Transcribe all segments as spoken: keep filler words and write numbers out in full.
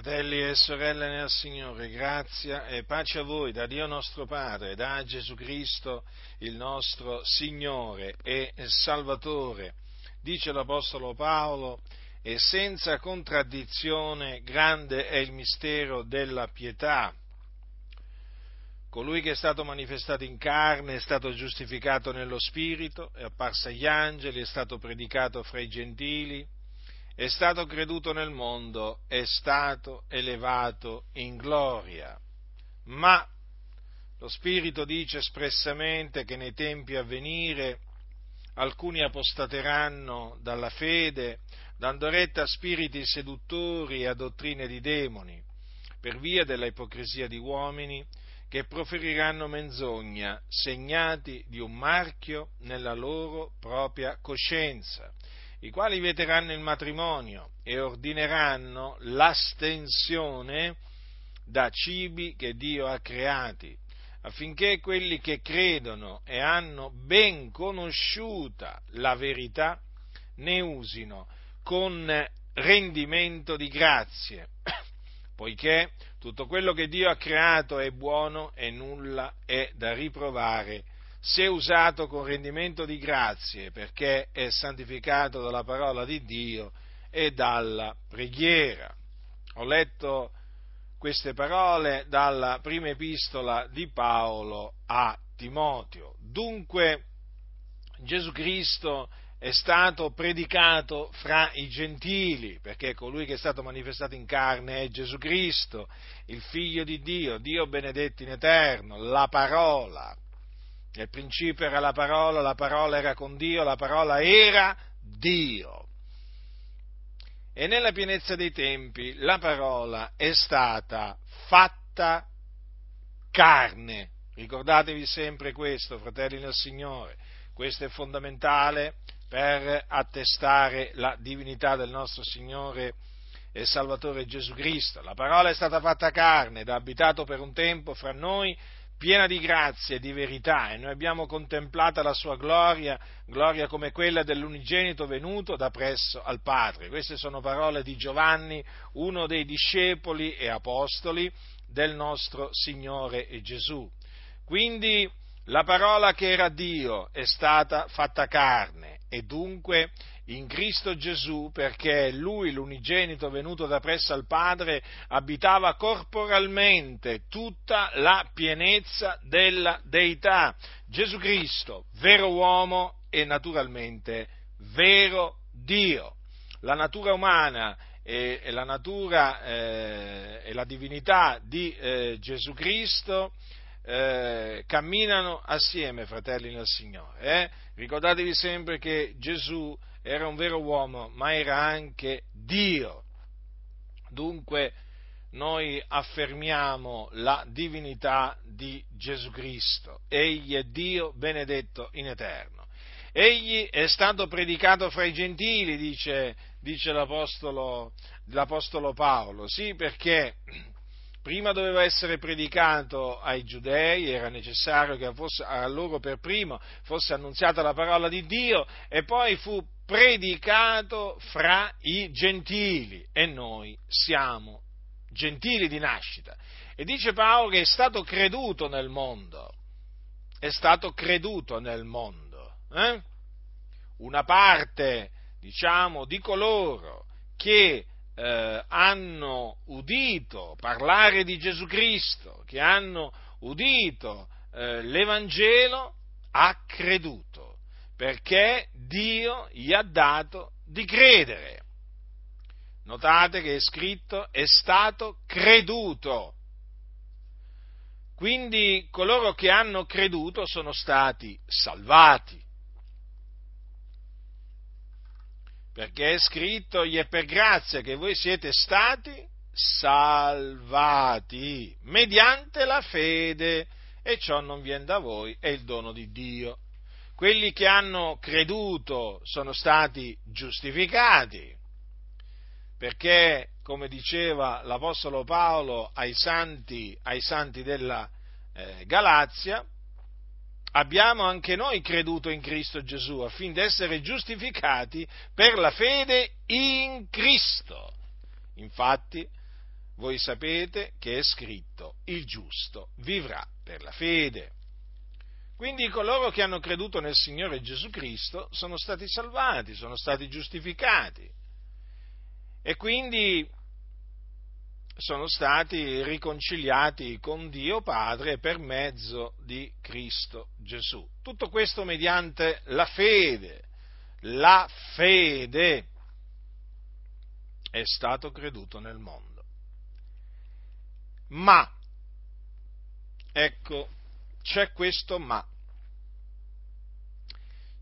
Fratelli e sorelle nel Signore, grazia e pace a voi da Dio nostro Padre, da Gesù Cristo, il nostro Signore e Salvatore. Dice l'Apostolo Paolo: e senza contraddizione grande è il mistero della pietà. Colui che è stato manifestato in carne è stato giustificato nello Spirito, è apparso agli angeli, è stato predicato fra i gentili, è stato creduto nel mondo, è stato elevato in gloria. Ma lo Spirito dice espressamente che nei tempi a venire alcuni apostateranno dalla fede, dando retta a spiriti seduttori e a dottrine di demoni, per via della ipocrisia di uomini che proferiranno menzogna, segnati di un marchio nella loro propria coscienza, i quali vieteranno il matrimonio e ordineranno l'astensione da cibi che Dio ha creati, affinché quelli che credono e hanno ben conosciuta la verità ne usino con rendimento di grazie, poiché tutto quello che Dio ha creato è buono e nulla è da riprovare se usato con rendimento di grazie, perché è santificato dalla parola di Dio e dalla preghiera. Ho letto queste parole dalla prima epistola di Paolo a Timoteo. Dunque, Gesù Cristo è stato predicato fra i gentili, perché colui che è stato manifestato in carne è Gesù Cristo, il Figlio di Dio, Dio benedetto in eterno, la parola. Nel principio era la parola, la parola era con Dio, la parola era Dio. E nella pienezza dei tempi la parola è stata fatta carne. Ricordatevi sempre questo, fratelli nel Signore. Questo è fondamentale per attestare la divinità del nostro Signore e Salvatore Gesù Cristo. La parola è stata fatta carne ed ha abitato per un tempo fra noi, piena di grazia e di verità, e noi abbiamo contemplata la sua gloria, gloria come quella dell'unigenito venuto da presso al Padre. Queste sono parole di Giovanni, uno dei discepoli e apostoli del nostro Signore e Gesù. Quindi la parola che era Dio è stata fatta carne, e dunque in Cristo Gesù, perché Lui, l'unigenito venuto da presso al Padre, abitava corporalmente tutta la pienezza della Deità. Gesù Cristo, vero uomo e naturalmente vero Dio. La natura umana e, e la natura eh, e la divinità di eh, Gesù Cristo Eh, camminano assieme, fratelli nel Signore. Eh? Ricordatevi sempre che Gesù era un vero uomo, ma era anche Dio. Dunque noi affermiamo la divinità di Gesù Cristo. Egli è Dio benedetto in eterno. Egli è stato predicato fra i gentili, dice, dice l'apostolo, l'apostolo Paolo. Sì, perché prima doveva essere predicato ai giudei, era necessario che fosse, a loro per primo fosse annunziata la parola di Dio, e poi fu predicato fra i gentili, e noi siamo gentili di nascita. E dice Paolo che è stato creduto nel mondo, è stato creduto nel mondo, eh? Una parte, diciamo, di coloro che Eh, hanno udito parlare di Gesù Cristo, che hanno udito eh, l'Evangelo, ha creduto, perché Dio gli ha dato di credere. Notate che è scritto: è stato creduto. Quindi coloro che hanno creduto sono stati salvati, perché è scritto: gli è per grazia che voi siete stati salvati mediante la fede, e ciò non viene da voi, è il dono di Dio. Quelli che hanno creduto sono stati giustificati, perché, come diceva l'Apostolo Paolo ai santi, ai santi della eh, Galazia, abbiamo anche noi creduto in Cristo Gesù affinché essere giustificati per la fede in Cristo. Infatti, voi sapete che è scritto: il giusto vivrà per la fede. Quindi coloro che hanno creduto nel Signore Gesù Cristo sono stati salvati, sono stati giustificati e quindi sono stati riconciliati con Dio Padre per mezzo di Cristo Gesù. Tutto questo mediante la fede. La fede è stato creduto nel mondo. Ma, ecco, c'è questo ma.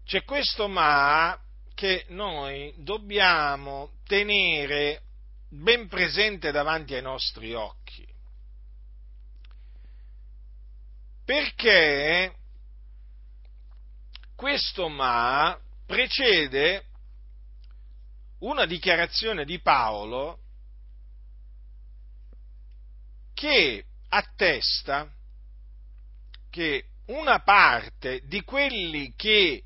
C'è questo ma che noi dobbiamo tenere ben presente davanti ai nostri occhi. Perché questo ma precede una dichiarazione di Paolo che attesta che una parte di quelli che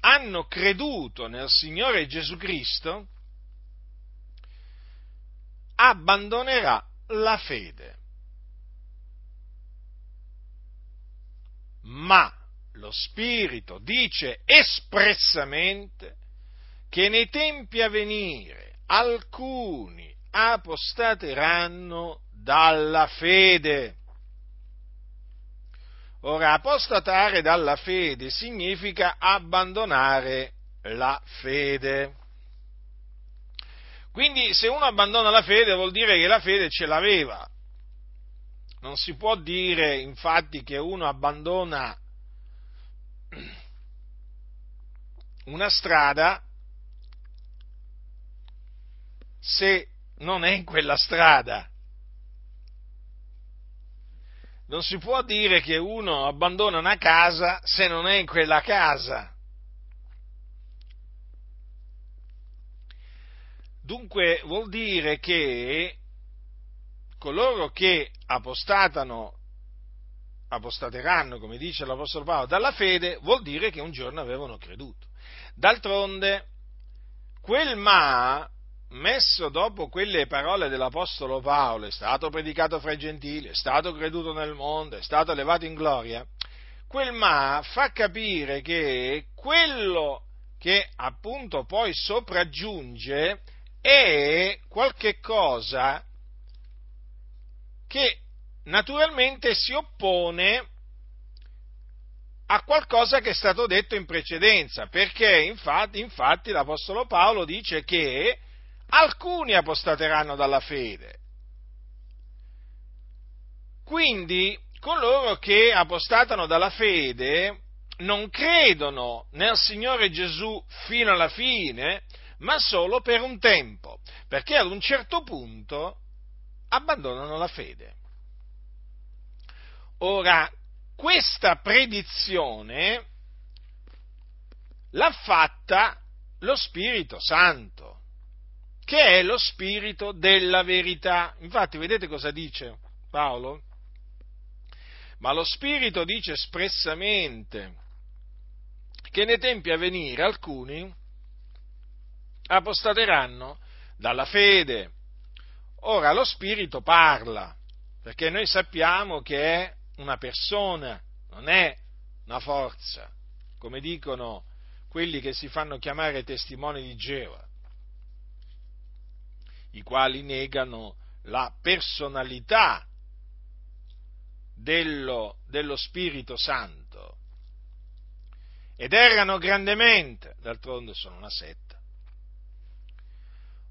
hanno creduto nel Signore Gesù Cristo abbandonerà la fede. Ma lo Spirito dice espressamente che nei tempi a venire alcuni apostateranno dalla fede. Ora, apostatare dalla fede significa abbandonare la fede. Quindi se uno abbandona la fede vuol dire che la fede ce l'aveva. Non si può dire infatti che uno abbandona una strada se non è in quella strada. Non si può dire che uno abbandona una casa se non è in quella casa. Dunque vuol dire che coloro che apostatano, apostateranno, come dice l'Apostolo Paolo, dalla fede, vuol dire che un giorno avevano creduto. D'altronde, quel ma messo dopo quelle parole dell'Apostolo Paolo, è stato predicato fra i gentili, è stato creduto nel mondo, è stato elevato in gloria, quel ma fa capire che quello che appunto poi sopraggiunge è qualche cosa che naturalmente si oppone a qualcosa che è stato detto in precedenza, perché infatti, infatti l'Apostolo Paolo dice che alcuni apostateranno dalla fede. Quindi coloro che apostatano dalla fede non credono nel Signore Gesù fino alla fine, ma solo per un tempo, perché ad un certo punto abbandonano la fede. Ora, questa predizione l'ha fatta lo Spirito Santo, che è lo Spirito della verità. Infatti, vedete cosa dice Paolo? Ma lo Spirito dice espressamente che nei tempi a venire alcuni apostateranno dalla fede. Ora, lo Spirito parla, perché noi sappiamo che è una persona, non è una forza, come dicono quelli che si fanno chiamare testimoni di Geova, i quali negano la personalità dello, dello Spirito Santo ed errano grandemente, d'altronde sono una setta.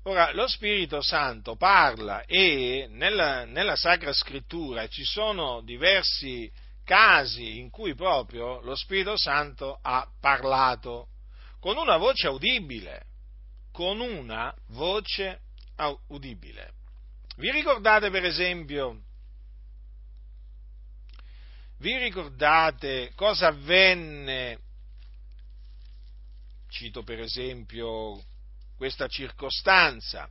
Ora, lo Spirito Santo parla e nella, nella Sacra Scrittura ci sono diversi casi in cui proprio lo Spirito Santo ha parlato con una voce udibile, con una voce udibile. Vi ricordate per esempio, vi ricordate cosa avvenne, cito per esempio questa circostanza.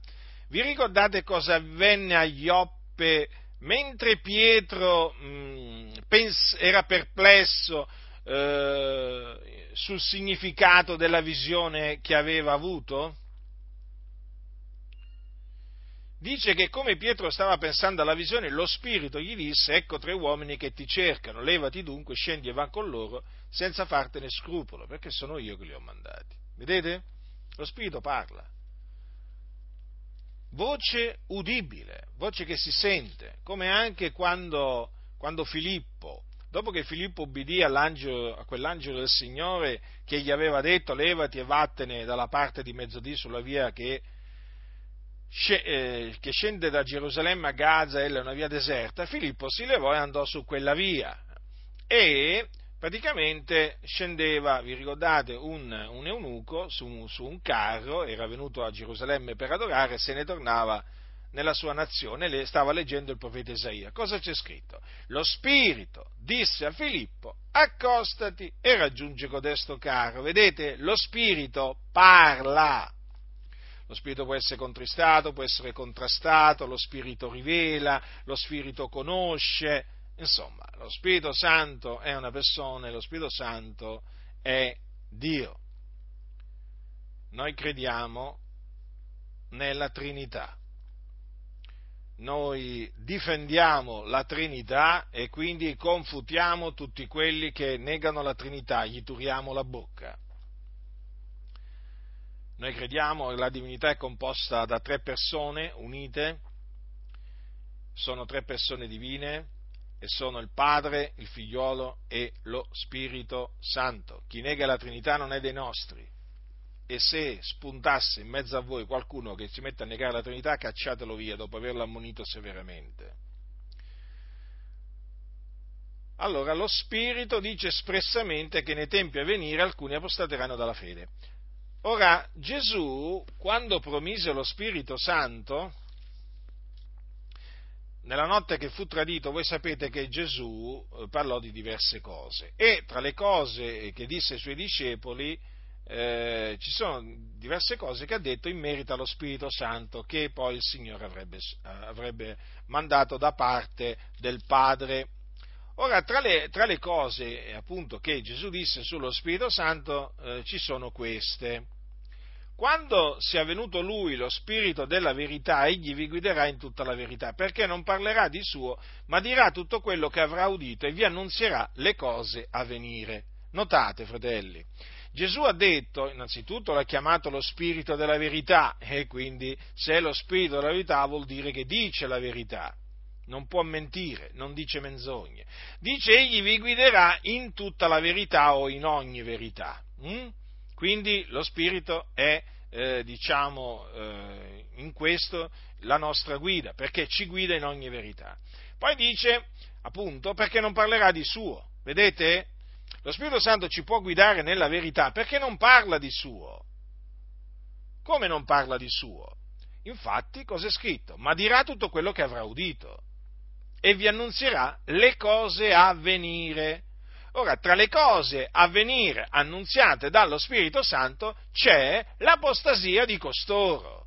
Vi ricordate cosa avvenne a Joppe mentre Pietro mh, pens- era perplesso eh, sul significato della visione che aveva avuto? dice che come Pietro stava pensando alla visione, lo Spirito gli disse: ecco tre uomini che ti cercano, levati dunque, scendi e va con loro senza fartene scrupolo, perché sono io che li ho mandati. Vedete? Lo Spirito parla. Voce udibile, voce che si sente, come anche quando, quando Filippo, dopo che Filippo ubbidì all'angelo, a quell'angelo del Signore che gli aveva detto: levati e vattene dalla parte di mezzodì sulla via che, che scende da Gerusalemme a Gaza, ella è una via deserta, Filippo si levò e andò su quella via e praticamente scendeva, vi ricordate, un, un eunuco su, su un carro, era venuto a Gerusalemme per adorare, se ne tornava nella sua nazione, le, stava leggendo il profeta Isaia. Cosa c'è scritto? Lo Spirito disse a Filippo: accostati e raggiunge codesto carro. Vedete? Lo Spirito parla. Lo Spirito può essere contristato, può essere contrastato, lo Spirito rivela, lo Spirito conosce. Insomma, lo Spirito Santo è una persona e lo Spirito Santo è Dio. Noi crediamo nella Trinità. Noi difendiamo la Trinità e quindi confutiamo tutti quelli che negano la Trinità, gli turiamo la bocca. Noi crediamo che la divinità è composta da tre persone unite, sono tre persone divine, e sono il Padre, il Figliolo e lo Spirito Santo. Chi nega la Trinità non è dei nostri, e se spuntasse in mezzo a voi qualcuno che si mette a negare la Trinità, cacciatelo via dopo averlo ammonito severamente. Allora, lo Spirito dice espressamente che nei tempi a venire alcuni apostateranno dalla fede. Ora, Gesù, quando promise lo Spirito Santo, nella notte che fu tradito, voi sapete che Gesù parlò di diverse cose, e tra le cose che disse ai suoi discepoli eh, ci sono diverse cose che ha detto in merito allo Spirito Santo che poi il Signore avrebbe, avrebbe mandato da parte del Padre. Ora, tra le, tra le cose appunto che Gesù disse sullo Spirito Santo eh, ci sono queste: quando sia venuto lui, lo Spirito della verità, egli vi guiderà in tutta la verità, perché non parlerà di suo, ma dirà tutto quello che avrà udito e vi annunzierà le cose a venire. Notate, fratelli, Gesù ha detto, innanzitutto l'ha chiamato lo Spirito della verità, e quindi se è lo Spirito della verità vuol dire che dice la verità, non può mentire, non dice menzogne. Dice: egli vi guiderà in tutta la verità o in ogni verità. Mm? Quindi lo Spirito è, eh, diciamo, eh, in questo la nostra guida, perché ci guida in ogni verità. Poi dice, appunto, perché non parlerà di suo. Vedete? Lo Spirito Santo ci può guidare nella verità perché non parla di suo. Come non parla di suo? Infatti, cosa è scritto? Ma dirà tutto quello che avrà udito e vi annunzierà le cose a venire. Ora, tra le cose a venire annunziate dallo Spirito Santo c'è l'apostasia di costoro.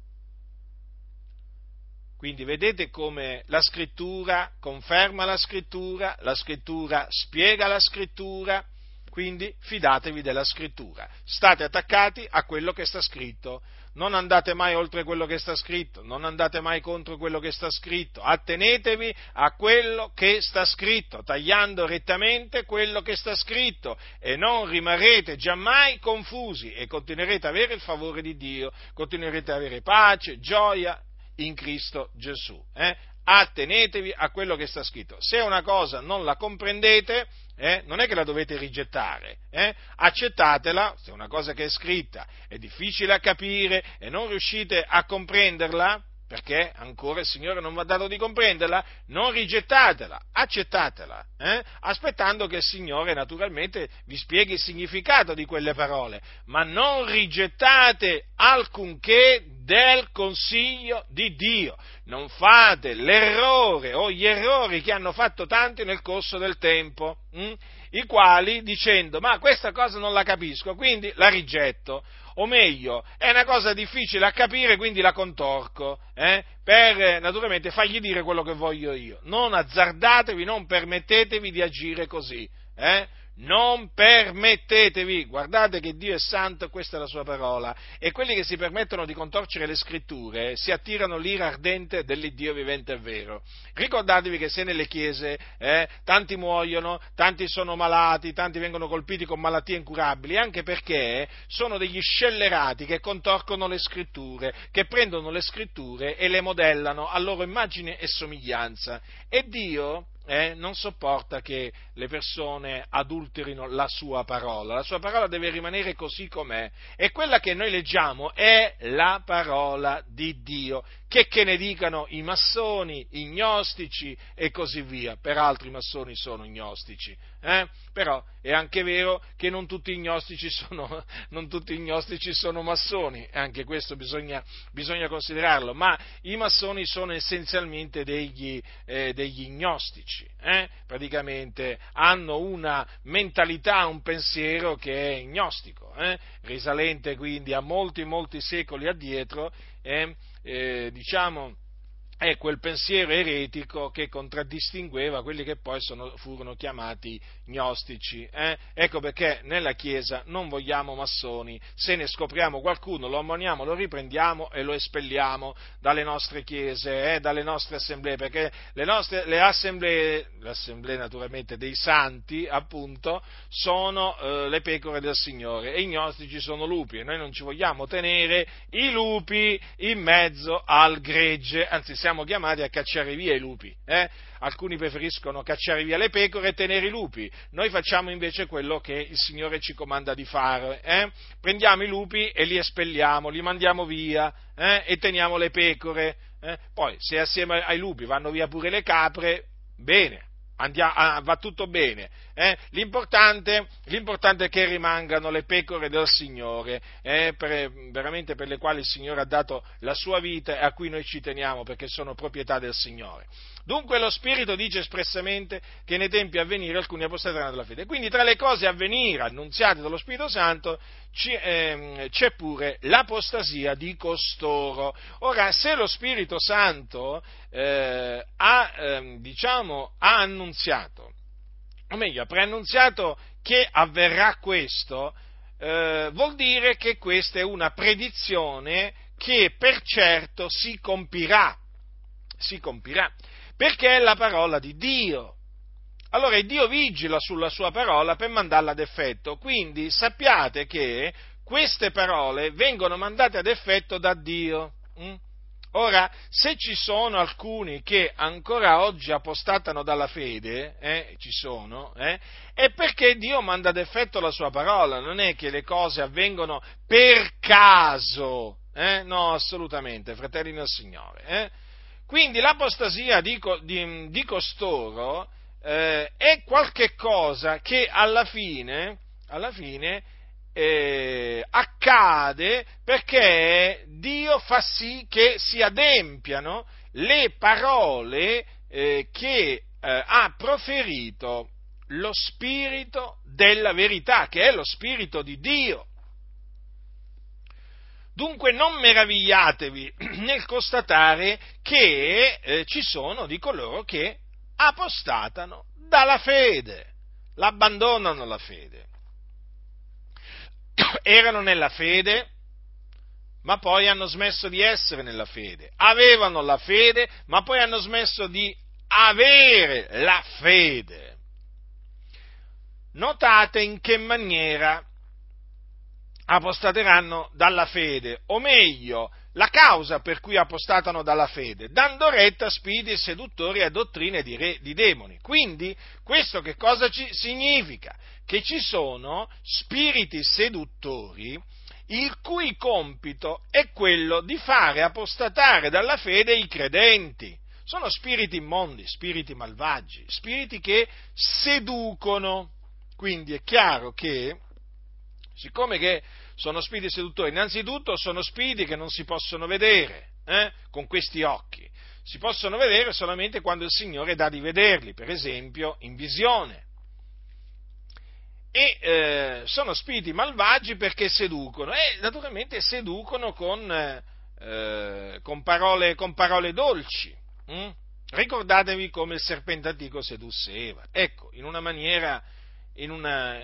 Quindi vedete come la Scrittura conferma la Scrittura, la Scrittura spiega la Scrittura, quindi fidatevi della Scrittura. State attaccati a quello che sta scritto. Non andate mai oltre quello che sta scritto, non andate mai contro quello che sta scritto, attenetevi a quello che sta scritto, tagliando rettamente quello che sta scritto, e non rimarrete giammai confusi, e continuerete a avere il favore di Dio, continuerete a avere pace, gioia in Cristo Gesù. Eh? Attenetevi a quello che sta scritto. Se una cosa non la comprendete, Eh? non è che la dovete rigettare, eh? accettatela. Se una cosa che è scritta è difficile a capire e non riuscite a comprenderla, perché ancora il Signore non vi ha dato di comprenderla, non rigettatela, accettatela, eh? aspettando che il Signore naturalmente vi spieghi il significato di quelle parole, ma non rigettate alcunché del consiglio di Dio. Non fate l'errore o gli errori che hanno fatto tanti nel corso del tempo, hm? i quali dicendo: ma questa cosa non la capisco, quindi la rigetto, o meglio, è una cosa difficile a capire, quindi la contorco, eh? per naturalmente fargli dire quello che voglio io. Non azzardatevi, non permettetevi di agire così, eh? non permettetevi, guardate che Dio è santo, questa è la sua parola, e quelli che si permettono di contorcere le scritture si attirano l'ira ardente dell'Iddio vivente e vero. Ricordatevi che se nelle chiese eh, tanti muoiono, tanti sono malati, tanti vengono colpiti con malattie incurabili, anche perché sono degli scellerati che contorcono le scritture, che prendono le scritture e le modellano a loro immagine e somiglianza, e Dio Eh, non sopporta che le persone adulterino la sua parola. La sua parola deve rimanere così com'è, e quella che noi leggiamo è la parola di Dio, che che ne dicano i massoni, i gnostici e così via. Peraltro i massoni sono gnostici, eh? Però è anche vero che non tutti i gnostici sono, non tutti i gnostici sono massoni, anche questo bisogna, bisogna considerarlo, ma i massoni sono essenzialmente degli, eh, degli gnostici. Eh? Praticamente hanno una mentalità, un pensiero che è gnostico, eh? risalente quindi a molti, molti secoli addietro, eh? Eh, diciamo è quel pensiero eretico che contraddistingueva quelli che poi sono, furono chiamati gnostici. Eh? Ecco perché nella Chiesa non vogliamo massoni, se ne scopriamo qualcuno lo ammoniamo, lo riprendiamo e lo espelliamo dalle nostre chiese, eh? dalle nostre assemblee, perché le nostre le assemblee, le assemblee naturalmente dei santi, appunto, sono eh, le pecore del Signore, e i gnostici sono lupi, e noi non ci vogliamo tenere i lupi in mezzo al gregge, anzi siamo chiamati a cacciare via i lupi, eh? Alcuni preferiscono cacciare via le pecore e tenere i lupi, noi facciamo invece quello che il Signore ci comanda di fare, eh? Prendiamo i lupi e li espelliamo, li mandiamo via, eh? e teniamo le pecore, eh? Poi se assieme ai lupi vanno via pure le capre, bene, andiamo, ah, va tutto bene, eh? l'importante, l'importante è che rimangano le pecore del Signore, eh? per, veramente per le quali il Signore ha dato la sua vita e a cui noi ci teniamo perché sono proprietà del Signore. Dunque lo Spirito dice espressamente che nei tempi a venire alcuni apostateranno dalla fede, quindi tra le cose a venire annunziate dallo Spirito Santo c'è pure l'apostasia di costoro. Ora, se lo Spirito Santo eh, ha, eh, diciamo, ha annunziato, o meglio, ha preannunziato che avverrà questo, eh, vuol dire che questa è una predizione che per certo si compirà, si compirà, perché è la parola di Dio. Allora Dio vigila sulla sua parola per mandarla ad effetto, quindi sappiate che queste parole vengono mandate ad effetto da Dio. Ora, se ci sono alcuni che ancora oggi apostatano dalla fede, eh, ci sono, eh, è perché Dio manda ad effetto la sua parola, non è che le cose avvengono per caso, eh? No, assolutamente, fratelli del Signore, eh? Quindi l'apostasia di, di, di costoro eh, è qualche cosa che alla fine, alla fine eh, accade perché Dio fa sì che si adempiano le parole eh, che eh, ha proferito lo Spirito della verità, che è lo Spirito di Dio. Dunque non meravigliatevi nel constatare che eh, ci sono di coloro che apostatano dalla fede, l'abbandonano la fede. Erano nella fede, ma poi hanno smesso di essere nella fede. Avevano la fede, ma poi hanno smesso di avere la fede. Notate in che maniera apostateranno dalla fede, o meglio, la causa per cui apostatano dalla fede, dando retta a spiriti seduttori e a dottrine di, re, di demoni. Quindi, questo che cosa ci significa? Che ci sono spiriti seduttori il cui compito è quello di fare apostatare dalla fede i credenti. Sono spiriti immondi, spiriti malvagi, spiriti che seducono. Quindi è chiaro che, siccome che sono spiriti seduttori, innanzitutto sono spiriti che non si possono vedere eh, con questi occhi, si possono vedere solamente quando il Signore dà di vederli, per esempio in visione, e eh, sono spiriti malvagi perché seducono, e naturalmente seducono con, eh, con, parole, con parole dolci. Hm? Ricordatevi come il serpente antico sedusse Eva, ecco, in una maniera in una,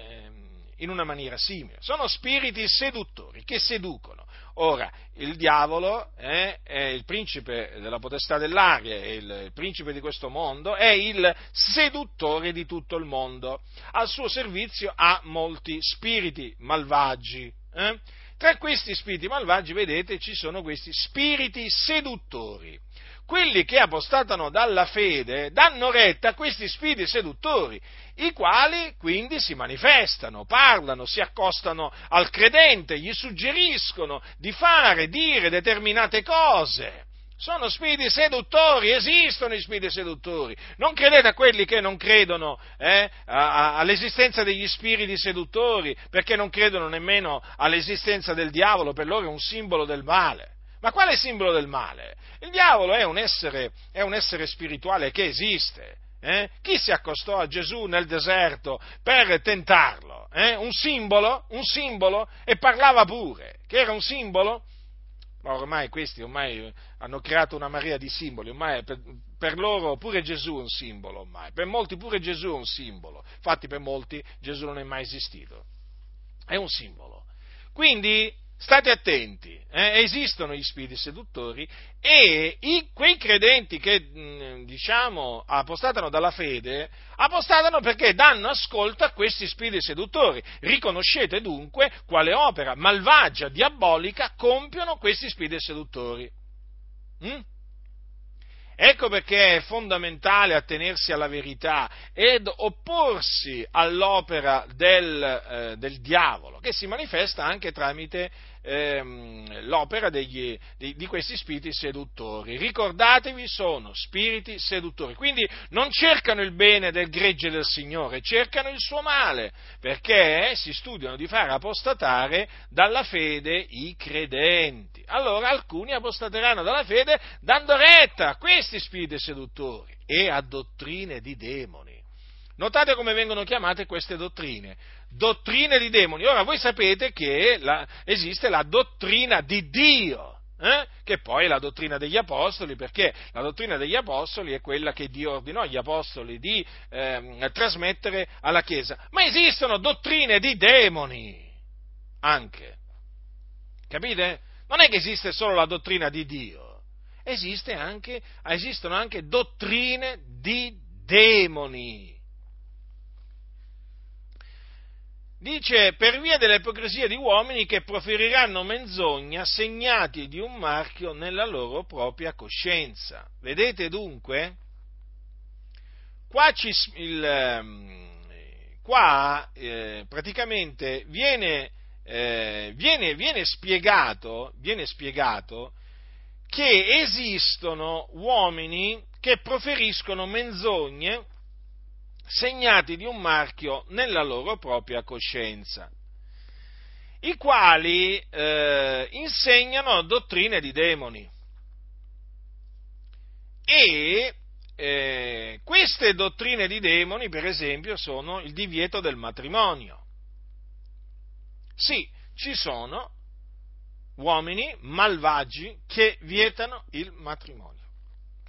in una maniera simile. Sono spiriti seduttori che seducono. Ora, il diavolo eh, è il principe della potestà dell'aria, è il, il principe di questo mondo, è il seduttore di tutto il mondo. Al suo servizio ha molti spiriti malvagi. Eh? Tra questi spiriti malvagi, vedete, ci sono questi spiriti seduttori. Quelli che apostatano dalla fede danno retta a questi spiriti seduttori, i quali quindi si manifestano, parlano, si accostano al credente, gli suggeriscono di fare, dire determinate cose. Sono spiriti seduttori, esistono i spiriti seduttori. Non credete a quelli che non credono eh, a, a, all'esistenza degli spiriti seduttori, perché non credono nemmeno all'esistenza del diavolo, per loro è un simbolo del male. Ma quale simbolo del male? Il diavolo è un essere, è un essere spirituale che esiste. Eh? Chi si accostò a Gesù nel deserto per tentarlo? Eh? Un simbolo? Un simbolo? E parlava pure, che era un simbolo? Ma ormai questi ormai hanno creato una marea di simboli, ormai per, per loro pure Gesù è un simbolo, ormai. Per molti pure Gesù è un simbolo, infatti per molti Gesù non è mai esistito, è un simbolo. Quindi state attenti, eh? Esistono gli spiriti seduttori e i, quei credenti che mh, diciamo apostatano dalla fede, apostatano perché danno ascolto a questi spiriti seduttori. Riconoscete dunque quale opera malvagia, diabolica compiono questi spiriti seduttori. Mm? Ecco perché è fondamentale attenersi alla verità ed opporsi all'opera del, eh, del diavolo, che si manifesta anche tramite ehm, l'opera degli, di, di questi spiriti seduttori. Ricordatevi, sono spiriti seduttori, quindi non cercano il bene del gregge del Signore, cercano il suo male, perché si studiano di far apostatare dalla fede i credenti. Allora alcuni apostateranno dalla fede dando retta a questi spiriti seduttori e a dottrine di demoni. Notate come vengono chiamate queste dottrine, dottrine di demoni. Ora voi sapete che la, esiste la dottrina di Dio, eh? Che poi è la dottrina degli apostoli, perché la dottrina degli apostoli è quella che Dio ordinò agli apostoli di eh, trasmettere alla Chiesa. Ma esistono dottrine di demoni anche, capite? Non è che esiste solo la dottrina di Dio, esiste anche, esistono anche dottrine di demoni. Dice, per via dell'ipocrisia di uomini che proferiranno menzogna, segnati di un marchio nella loro propria coscienza. Vedete dunque? Qua ci, il, qua eh, praticamente viene... Eh, viene, viene, spiegato, viene spiegato che esistono uomini che proferiscono menzogne segnati di un marchio nella loro propria coscienza, i quali eh, insegnano dottrine di demoni e eh, queste dottrine di demoni, per esempio, sono il divieto del matrimonio. Sì, ci sono uomini malvagi che vietano il matrimonio.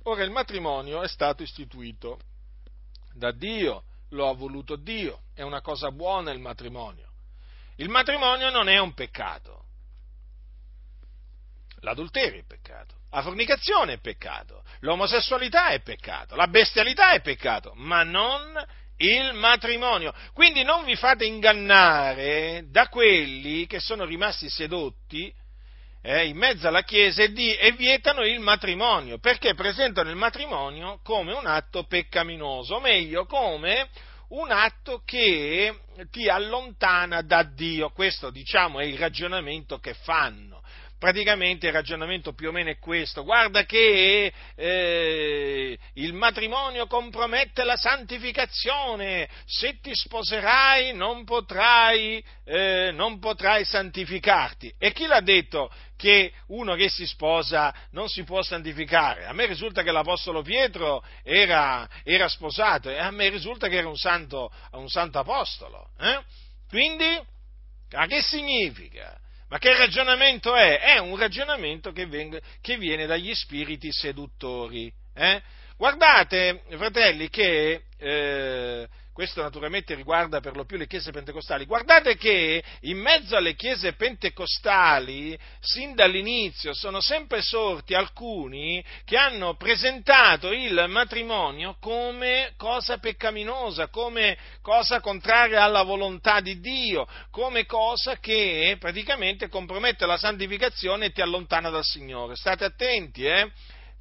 Ora, il matrimonio è stato istituito da Dio, lo ha voluto Dio, è una cosa buona il matrimonio. Il matrimonio non è un peccato. L'adulterio è peccato, la fornicazione è peccato, l'omosessualità è peccato, la bestialità è peccato, ma non il matrimonio. Quindi non vi fate ingannare da quelli che sono rimasti sedotti eh, in mezzo alla Chiesa e, di, e vietano il matrimonio, perché presentano il matrimonio come un atto peccaminoso, o meglio, come un atto che ti allontana da Dio. Questo, diciamo, è il ragionamento che fanno. Praticamente il ragionamento più o meno è questo: guarda che eh, il matrimonio compromette la santificazione, se ti sposerai non potrai, eh, non potrai santificarti. E chi l'ha detto che uno che si sposa non si può santificare? A me risulta che l'apostolo Pietro era, era sposato, e a me risulta che era un santo, un santo apostolo. Eh? Quindi, ma che significa? Ma che ragionamento è? È un ragionamento che, veng- che viene dagli spiriti seduttori. Eh? Guardate, fratelli, che eh, Questo naturalmente riguarda per lo più le chiese pentecostali. Guardate che in mezzo alle chiese pentecostali, sin dall'inizio, sono sempre sorti alcuni che hanno presentato il matrimonio come cosa peccaminosa, come cosa contraria alla volontà di Dio, come cosa che praticamente compromette la santificazione e ti allontana dal Signore. State attenti, eh?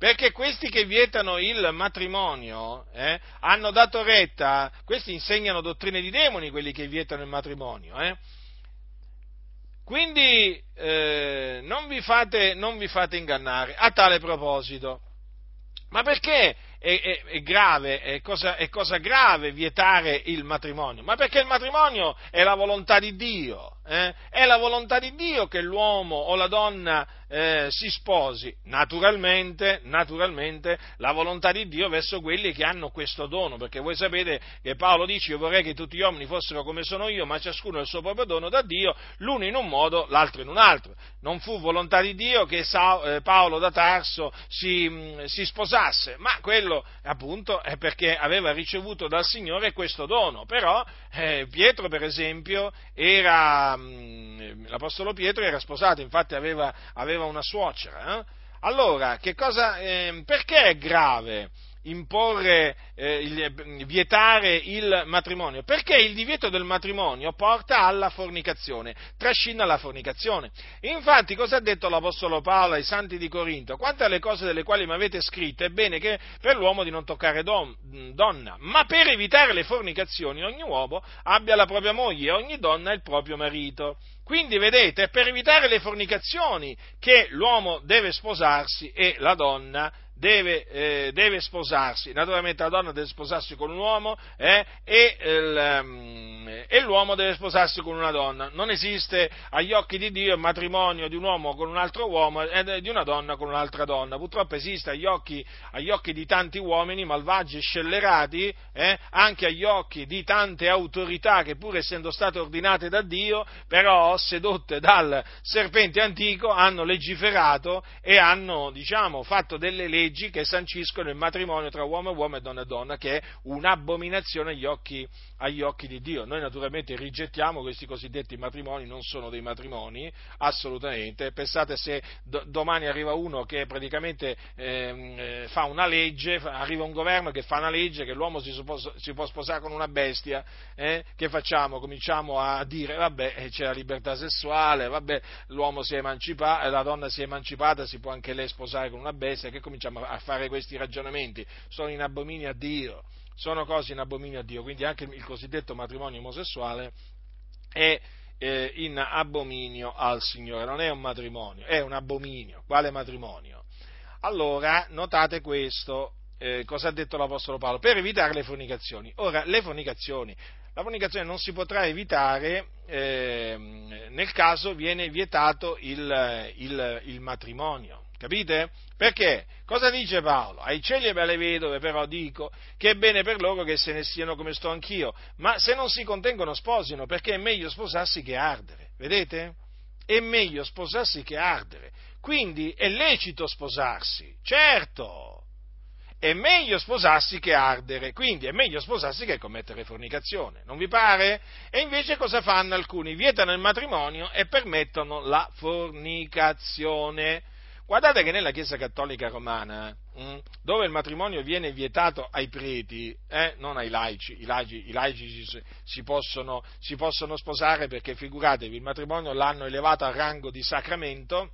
Perché questi che vietano il matrimonio eh, hanno dato retta, questi insegnano dottrine di demoni, quelli che vietano il matrimonio. Eh. Quindi eh, non, vi fate, non vi fate ingannare a tale proposito. Ma perché è, è, è grave, è cosa, è cosa grave vietare il matrimonio? Ma perché il matrimonio è la volontà di Dio, eh? È la volontà di Dio che l'uomo o la donna eh, si sposi, naturalmente, naturalmente la volontà di Dio verso quelli che hanno questo dono, perché voi sapete che Paolo dice: io vorrei che tutti gli uomini fossero come sono io, ma ciascuno ha il suo proprio dono da Dio, l'uno in un modo, l'altro in un altro. Non fu volontà di Dio che Paolo da Tarso si, si sposasse, ma quello appunto è perché aveva ricevuto dal Signore questo dono. Però eh, Pietro, per esempio, era mh, l'apostolo Pietro era sposato, infatti aveva, aveva una suocera. Eh? Allora, che cosa, eh, perché è grave imporre, eh, il, vietare il matrimonio? Perché il divieto del matrimonio porta alla fornicazione, trascina la fornicazione. Infatti, cosa ha detto l'apostolo Paolo ai santi di Corinto? Quanto alle cose delle quali mi avete scritto, è bene che per l'uomo di non toccare don, donna, ma per evitare le fornicazioni ogni uomo abbia la propria moglie e ogni donna il proprio marito. Quindi vedete, è per evitare le fornicazioni che l'uomo deve sposarsi e la donna Deve, eh, deve sposarsi. Naturalmente la donna deve sposarsi con un uomo eh, e, il, e l'uomo deve sposarsi con una donna. Non esiste agli occhi di Dio il matrimonio di un uomo con un altro uomo e di una donna con un'altra donna. Purtroppo esiste agli occhi, agli occhi di tanti uomini malvagi e scellerati, eh, anche agli occhi di tante autorità che, pur essendo state ordinate da Dio, però sedotte dal serpente antico, hanno legiferato e hanno, diciamo, fatto delle leggi che sanciscono il matrimonio tra uomo e uomo e donna e donna, che è un'abominazione agli occhi, agli occhi di Dio. Noi naturalmente rigettiamo questi cosiddetti matrimoni, non sono dei matrimoni, assolutamente. Pensate se do- domani arriva uno che praticamente eh, fa una legge, arriva un governo che fa una legge che l'uomo si, supos- si può sposare con una bestia, eh? Che facciamo? Cominciamo a dire, vabbè, c'è la libertà sessuale, vabbè, l'uomo si è emancipato, la donna si è emancipata, si può anche lei sposare con una bestia, che cominciamo a fare questi ragionamenti, sono in abominio a Dio, sono cose in abominio a Dio. Quindi anche il cosiddetto matrimonio omosessuale è eh, in abominio al Signore, non è un matrimonio, è un abominio. Quale matrimonio? Allora, notate questo, eh, cosa ha detto l'apostolo Paolo? Per evitare le fornicazioni. Ora, le fornicazioni, la fornicazione non si potrà evitare eh, nel caso viene vietato il, il, il matrimonio. Capite? Perché? Cosa dice Paolo? Ai celibi e alle vedove però dico che è bene per loro che se ne stiano come sto anch'io, ma se non si contengono sposino, perché è meglio sposarsi che ardere. Vedete? È meglio sposarsi che ardere. Quindi è lecito sposarsi, certo, è meglio sposarsi che ardere, quindi è meglio sposarsi che commettere fornicazione, non vi pare? E invece cosa fanno alcuni? Vietano il matrimonio e permettono la fornicazione. Guardate che nella Chiesa Cattolica Romana, dove il matrimonio viene vietato ai preti, eh, non ai laici, i laici, i laici si, si, possono, si possono sposare perché, figuratevi, il matrimonio l'hanno elevato al rango di sacramento,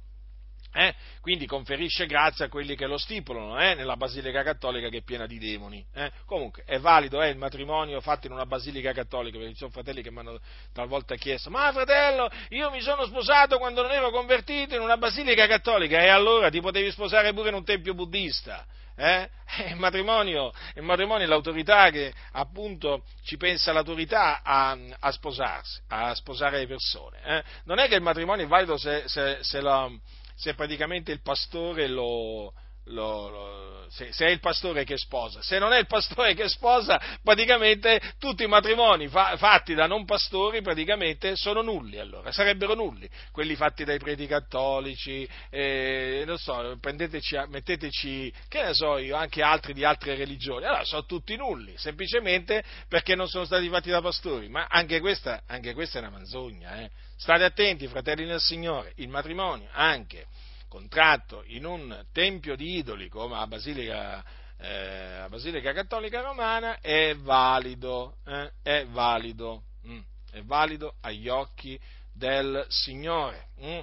eh, quindi conferisce grazia a quelli che lo stipulano, eh, nella Basilica Cattolica che è piena di demoni. Eh. Comunque è valido eh, il matrimonio fatto in una Basilica Cattolica, perché ci sono fratelli che mi hanno talvolta chiesto: ma fratello, io mi sono sposato quando non ero convertito in una Basilica Cattolica. E allora ti potevi sposare pure in un tempio buddista. Eh? Il matrimonio, il matrimonio è l'autorità che appunto ci pensa l'autorità a, a sposarsi, a sposare le persone. Eh? Non è che il matrimonio è valido se, se, se la... se praticamente il pastore lo, lo, lo, se, se è il pastore che sposa. Se non è il pastore che sposa, praticamente tutti i matrimoni fa, fatti da non pastori praticamente sono nulli, allora sarebbero nulli quelli fatti dai preti cattolici, eh, non so, prendeteci, metteteci, che ne so io, anche altri di altre religioni, allora sono tutti nulli semplicemente perché non sono stati fatti da pastori. Ma anche questa, anche questa è una menzogna, eh. State attenti, fratelli del Signore, il matrimonio anche contratto in un tempio di idoli come la Basilica, eh, la Basilica Cattolica Romana è valido, eh, è valido, mm, è valido agli occhi del Signore. Mm.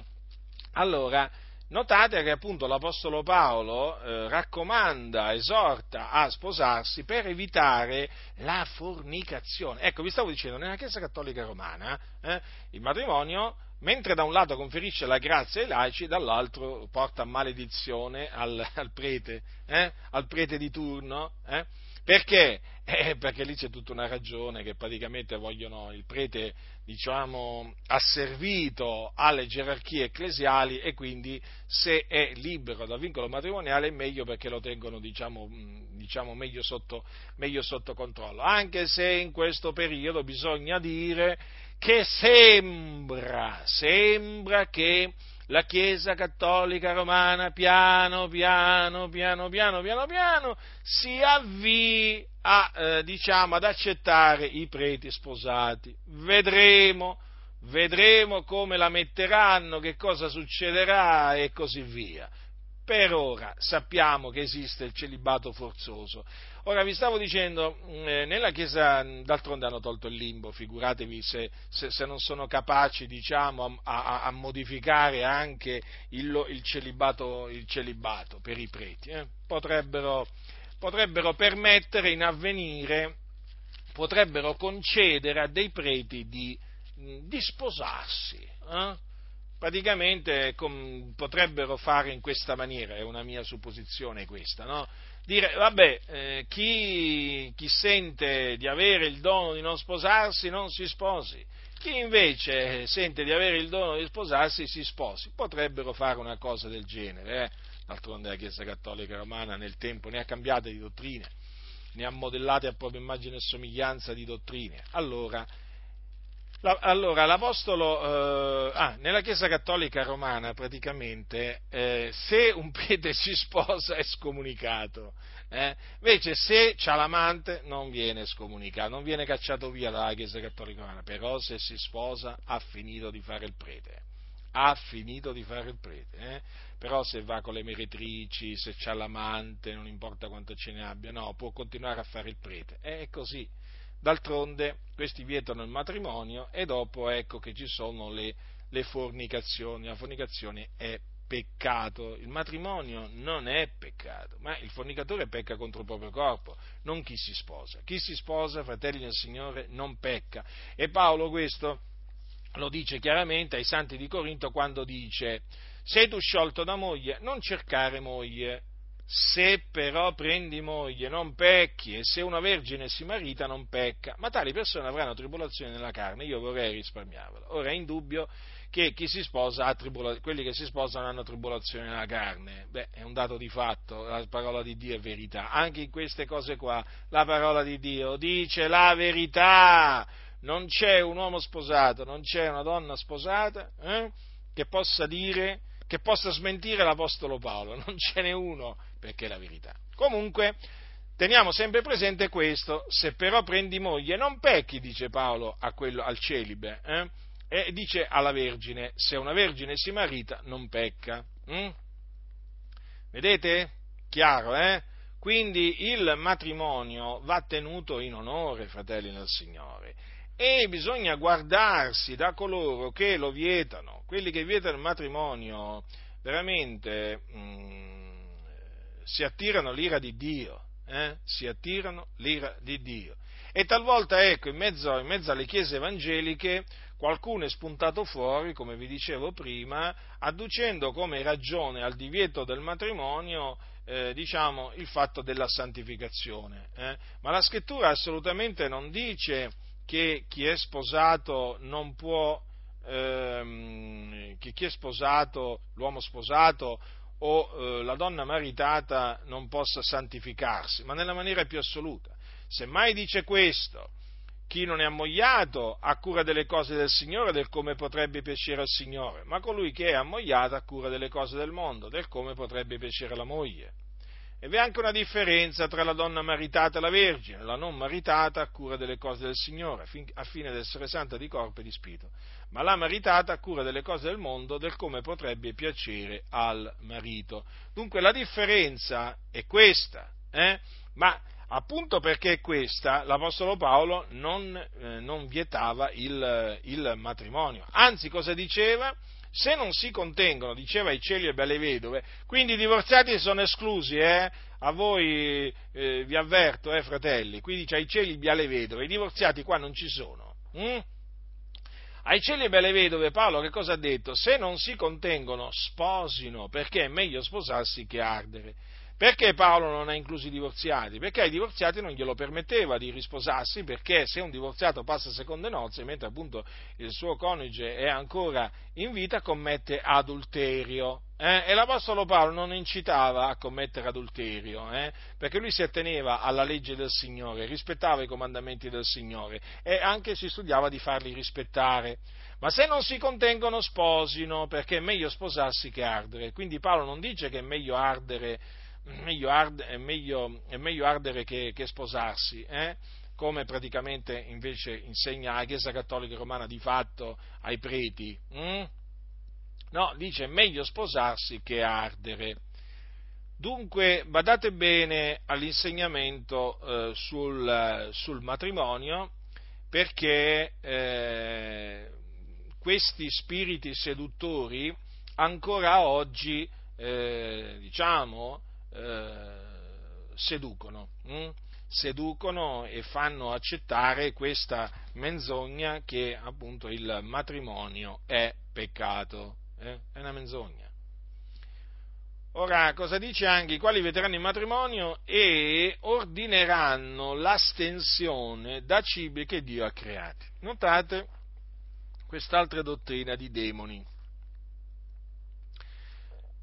Allora, notate che appunto l'Apostolo Paolo eh, raccomanda, esorta a sposarsi per evitare la fornicazione. Ecco, vi stavo dicendo, nella Chiesa Cattolica Romana eh, il matrimonio, mentre da un lato conferisce la grazia ai laici, dall'altro porta maledizione al, al prete, eh, al prete di turno, eh. Perché? Eh, perché lì c'è tutta una ragione che praticamente vogliono il prete, diciamo, asservito alle gerarchie ecclesiali, e quindi se è libero dal vincolo matrimoniale è meglio perché lo tengono, diciamo, diciamo meglio sotto, meglio sotto controllo. Anche se in questo periodo bisogna dire che sembra, sembra che la Chiesa Cattolica Romana piano piano piano piano piano piano si avvii a, eh, diciamo, ad accettare i preti sposati. Vedremo, vedremo come la metteranno, che cosa succederà e così via. Per ora sappiamo che esiste il celibato forzoso. Ora vi stavo dicendo, eh, nella Chiesa d'altronde hanno tolto il limbo, figuratevi se, se, se non sono capaci, diciamo, a, a, a modificare anche il, il, celibato, il celibato per i preti. Eh. Potrebbero, potrebbero permettere in avvenire, potrebbero concedere a dei preti di, di sposarsi, eh? Praticamente com, potrebbero fare in questa maniera, è una mia supposizione questa, no? Dire, vabbè, eh, chi, chi sente di avere il dono di non sposarsi non si sposi, chi invece sente di avere il dono di sposarsi si sposi, potrebbero fare una cosa del genere, eh? D'altronde la Chiesa Cattolica Romana nel tempo ne ha cambiate di dottrine, ne ha modellate a propria immagine e somiglianza di dottrine. Allora, Allora, l'Apostolo, eh, ah, nella Chiesa Cattolica Romana praticamente eh, se un prete si sposa è scomunicato, eh? Invece se c'ha l'amante non viene scomunicato, non viene cacciato via dalla Chiesa Cattolica Romana, però se si sposa ha finito di fare il prete, ha finito di fare il prete, eh? Però se va con le meretrici, se c'ha l'amante, non importa quanto ce ne abbia, no, può continuare a fare il prete, è così. D'altronde questi vietano il matrimonio e dopo ecco che ci sono le, le fornicazioni. La fornicazione è peccato, il matrimonio non è peccato, ma il fornicatore pecca contro il proprio corpo, non chi si sposa. Chi si sposa, fratelli del Signore, non pecca. E Paolo questo lo dice chiaramente ai santi di Corinto quando dice: sei tu sciolto da moglie, non cercare moglie. Se però prendi moglie non pecchi, e se una vergine si marita non pecca, ma tali persone avranno tribolazione nella carne, io vorrei risparmiarvelo. Ora è indubbio che chi si sposa ha tribola... quelli che si sposano hanno tribolazione nella carne, beh, è un dato di fatto, la parola di Dio è verità, anche in queste cose qua la parola di Dio dice la verità, non c'è un uomo sposato, non c'è una donna sposata eh, che possa dire, che possa smentire l'Apostolo Paolo, non ce n'è uno, perché è la verità. Comunque, teniamo sempre presente questo: se però prendi moglie non pecchi, dice Paolo a quello, al celibe, eh? E dice alla vergine, se una vergine si marita non pecca. Mm? Vedete? Chiaro, eh? Quindi il matrimonio va tenuto in onore, fratelli del Signore, e bisogna guardarsi da coloro che lo vietano. Quelli che vietano il matrimonio veramente mh, si attirano l'ira di Dio, eh? si attirano l'ira di Dio. E talvolta, ecco, in mezzo, in mezzo alle chiese evangeliche qualcuno è spuntato fuori, come vi dicevo prima, adducendo come ragione al divieto del matrimonio Eh, diciamo il fatto della santificazione, eh? Ma la scrittura assolutamente non dice che chi è sposato non può, ehm, che chi è sposato, l'uomo sposato o eh, la donna maritata non possa santificarsi, ma nella maniera più assoluta. Semmai dice questo: chi non è ammogliato ha cura delle cose del Signore, del come potrebbe piacere al Signore, ma colui che è ammogliato ha cura delle cose del mondo, del come potrebbe piacere alla moglie. E vi è anche una differenza tra la donna maritata e la vergine: la non maritata ha cura delle cose del Signore, a fine di essere santa di corpo e di spirito, ma la maritata ha cura delle cose del mondo, del come potrebbe piacere al marito. Dunque la differenza è questa, eh? Ma appunto perché è questa, l'Apostolo Paolo non, eh, non vietava il, il matrimonio, anzi cosa diceva? Se non si contengono, diceva, ai celibi e alle vedove, quindi i divorziati sono esclusi, eh? A voi eh, vi avverto, eh, fratelli, qui dice ai celibi e alle vedove, i divorziati qua non ci sono. Mm? Ai celibi e alle vedove Paolo che cosa ha detto? Se non si contengono, sposino, perché è meglio sposarsi che ardere. Perché Paolo non ha incluso i divorziati? Perché ai divorziati non glielo permetteva di risposarsi, perché se un divorziato passa seconde nozze, mentre appunto il suo coniuge è ancora in vita, commette adulterio. Eh? E l'Apostolo Paolo non incitava a commettere adulterio, eh? Perché lui si atteneva alla legge del Signore, rispettava i comandamenti del Signore e anche si studiava di farli rispettare. Ma se non si contengono, sposino, perché è meglio sposarsi che ardere. Quindi Paolo non dice che è meglio ardere. Meglio arde, è, meglio, è meglio ardere che, che sposarsi, eh? Come praticamente invece insegna la Chiesa Cattolica Romana di fatto ai preti. Mm? No, dice meglio sposarsi che ardere. Dunque badate bene all'insegnamento eh, sul, sul matrimonio, perché eh, questi spiriti seduttori ancora oggi eh, diciamo seducono, mh? seducono e fanno accettare questa menzogna che appunto il matrimonio è peccato, eh? È una menzogna. Ora, cosa dice anche? I quali vedranno il matrimonio e ordineranno l'astensione da cibi che Dio ha creati. Notate quest'altra dottrina di demoni.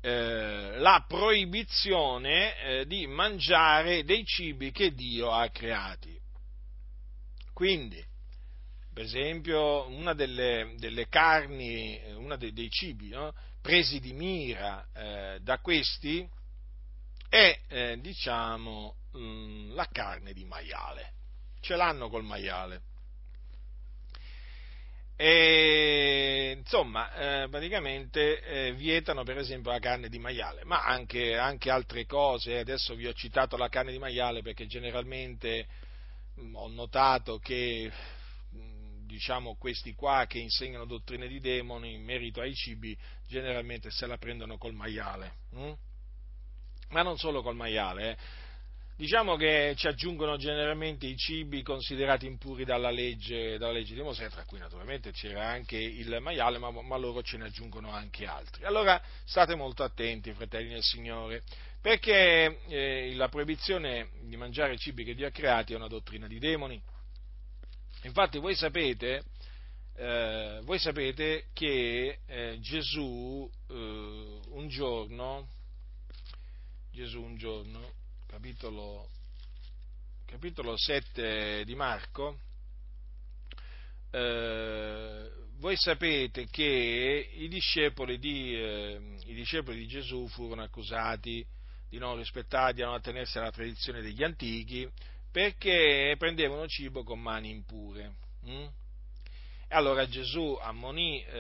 Eh, la proibizione eh, di mangiare dei cibi che Dio ha creati. Quindi, per esempio, una delle, delle carni, uno dei, dei cibi no, presi di mira eh, da questi è, eh, diciamo, mh, la carne di maiale. Ce l'hanno col maiale. E, insomma, eh, praticamente eh, vietano per esempio la carne di maiale, ma anche, anche altre cose. Adesso vi ho citato la carne di maiale perché generalmente mh, ho notato che mh, diciamo questi qua che insegnano dottrine di demoni in merito ai cibi generalmente se la prendono col maiale, mh? Ma non solo col maiale, eh. Diciamo che ci aggiungono generalmente i cibi considerati impuri dalla legge, dalla legge di Mosè, tra cui naturalmente c'era anche il maiale, ma, ma loro ce ne aggiungono anche altri. Allora state molto attenti, fratelli del Signore, perché eh, la proibizione di mangiare cibi che Dio ha creati è una dottrina di demoni. Infatti voi sapete, eh, voi sapete che eh, Gesù eh, un giorno, Gesù un giorno, Capitolo, capitolo sette di Marco, eh, voi sapete che i discepoli di, eh, i discepoli di Gesù furono accusati di non rispettare, di non attenersi alla tradizione degli antichi perché prendevano cibo con mani impure. Hm? E allora Gesù ammonì, eh,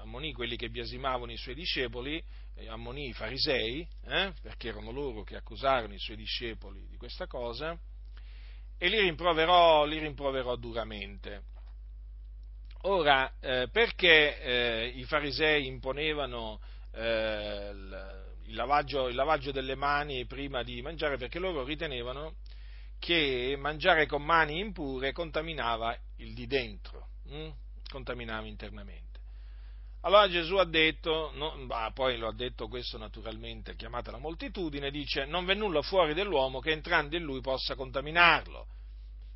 ammonì quelli che biasimavano i suoi discepoli, ammonì i farisei, eh, perché erano loro che accusarono i suoi discepoli di questa cosa, e li rimproverò, li rimproverò duramente. Ora, eh, perché eh, i farisei imponevano eh, il, lavaggio, il lavaggio delle mani prima di mangiare? Perché loro ritenevano che mangiare con mani impure contaminava il di dentro, hm? contaminava internamente. Allora Gesù ha detto, no, bah, poi lo ha detto questo naturalmente, chiamata la moltitudine, dice: non v'è nulla fuori dell'uomo che entrando in lui possa contaminarlo,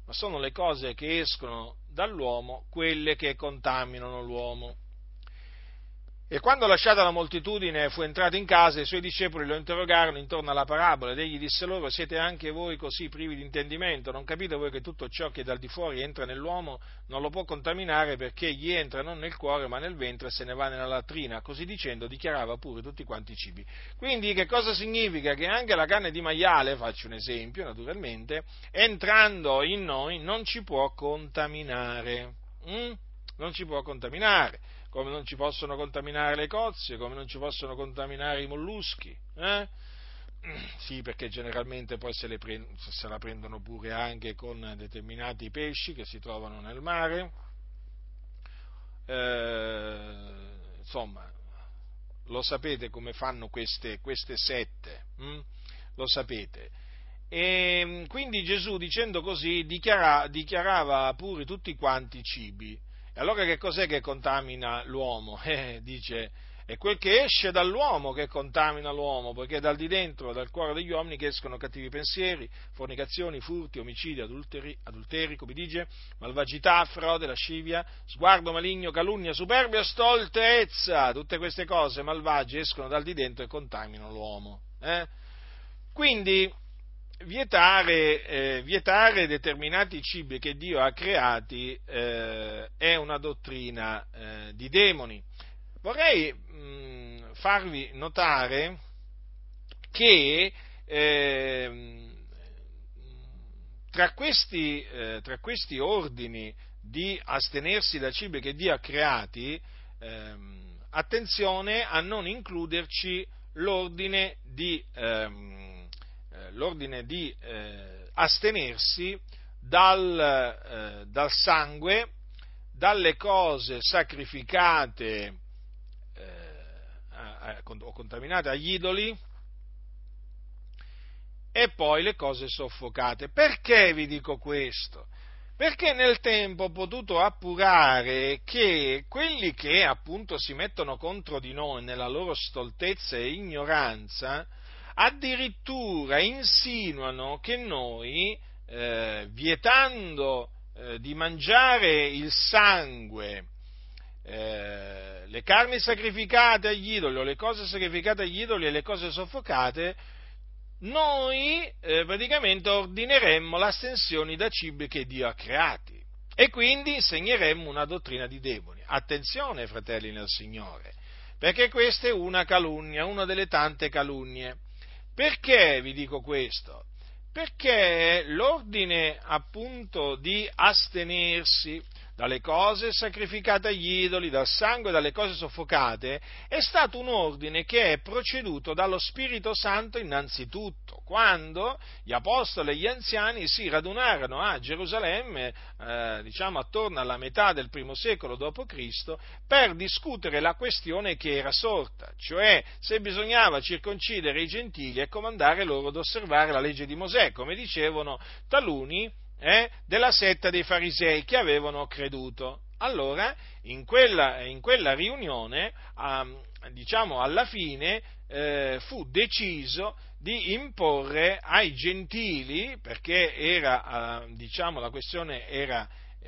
ma sono le cose che escono dall'uomo quelle che contaminano l'uomo. E quando, lasciata la moltitudine, fu entrato in casa, i suoi discepoli lo interrogarono intorno alla parabola, ed egli disse loro: siete anche voi così privi di intendimento? Non capite voi che tutto ciò che dal di fuori entra nell'uomo non lo può contaminare, perché gli entra non nel cuore ma nel ventre e se ne va nella latrina? Così dicendo dichiarava pure tutti quanti i cibi. Quindi che cosa significa? Che anche la carne di maiale, faccio un esempio naturalmente, entrando in noi non ci può contaminare, mm? non ci può contaminare. Come non ci possono contaminare le cozze, come non ci possono contaminare i molluschi, eh? Sì, perché generalmente poi se, le prend- se la prendono pure anche con determinati pesci che si trovano nel mare, eh, insomma, lo sapete come fanno queste, queste sette, hm? Lo sapete. E quindi Gesù, dicendo così, dichiara- dichiarava pure tutti quanti i cibi. E allora che cos'è che contamina l'uomo? Eh, dice, è quel che esce dall'uomo che contamina l'uomo, perché dal di dentro, dal cuore degli uomini, che escono cattivi pensieri, fornicazioni, furti, omicidi, adulteri, adulteri, come dice, malvagità, frode, lascivia, sguardo maligno, calunnia, superbia, stoltezza. Tutte queste cose malvagie escono dal di dentro e contaminano l'uomo. Eh? Quindi, Vietare, eh, vietare determinati cibi che Dio ha creati eh, è una dottrina eh, di demoni. Vorrei mh, farvi notare che eh, tra, questi, eh, tra questi ordini di astenersi da cibi che Dio ha creati, eh, attenzione a non includerci l'ordine di eh, l'ordine di eh, astenersi dal, eh, dal sangue, dalle cose sacrificate eh, a, a, o contaminate agli idoli, e poi le cose soffocate. Perché vi dico questo? Perché nel tempo ho potuto appurare che quelli che appunto si mettono contro di noi nella loro stoltezza e ignoranza addirittura insinuano che noi, eh, vietando eh, di mangiare il sangue, eh, le carni sacrificate agli idoli, o le cose sacrificate agli idoli e le cose soffocate, noi eh, praticamente ordineremmo l'astensione da cibi che Dio ha creati, e quindi insegneremmo una dottrina di demoni. Attenzione, fratelli nel Signore, perché questa è una calunnia, una delle tante calunnie. Perché vi dico questo? Perché l'ordine appunto di astenersi dalle cose sacrificate agli idoli, dal sangue e dalle cose soffocate, è stato un ordine che è proceduto dallo Spirito Santo innanzitutto, quando gli apostoli e gli anziani si radunarono a Gerusalemme, eh, diciamo attorno alla metà del primo secolo dopo Cristo, per discutere la questione che era sorta, cioè se bisognava circoncidere i gentili e comandare loro ad osservare la legge di Mosè, come dicevano taluni Eh, della setta dei farisei che avevano creduto. Allora, in quella, in quella riunione, um, diciamo alla fine, eh, fu deciso di imporre ai gentili, perché era, eh, diciamo, la questione era,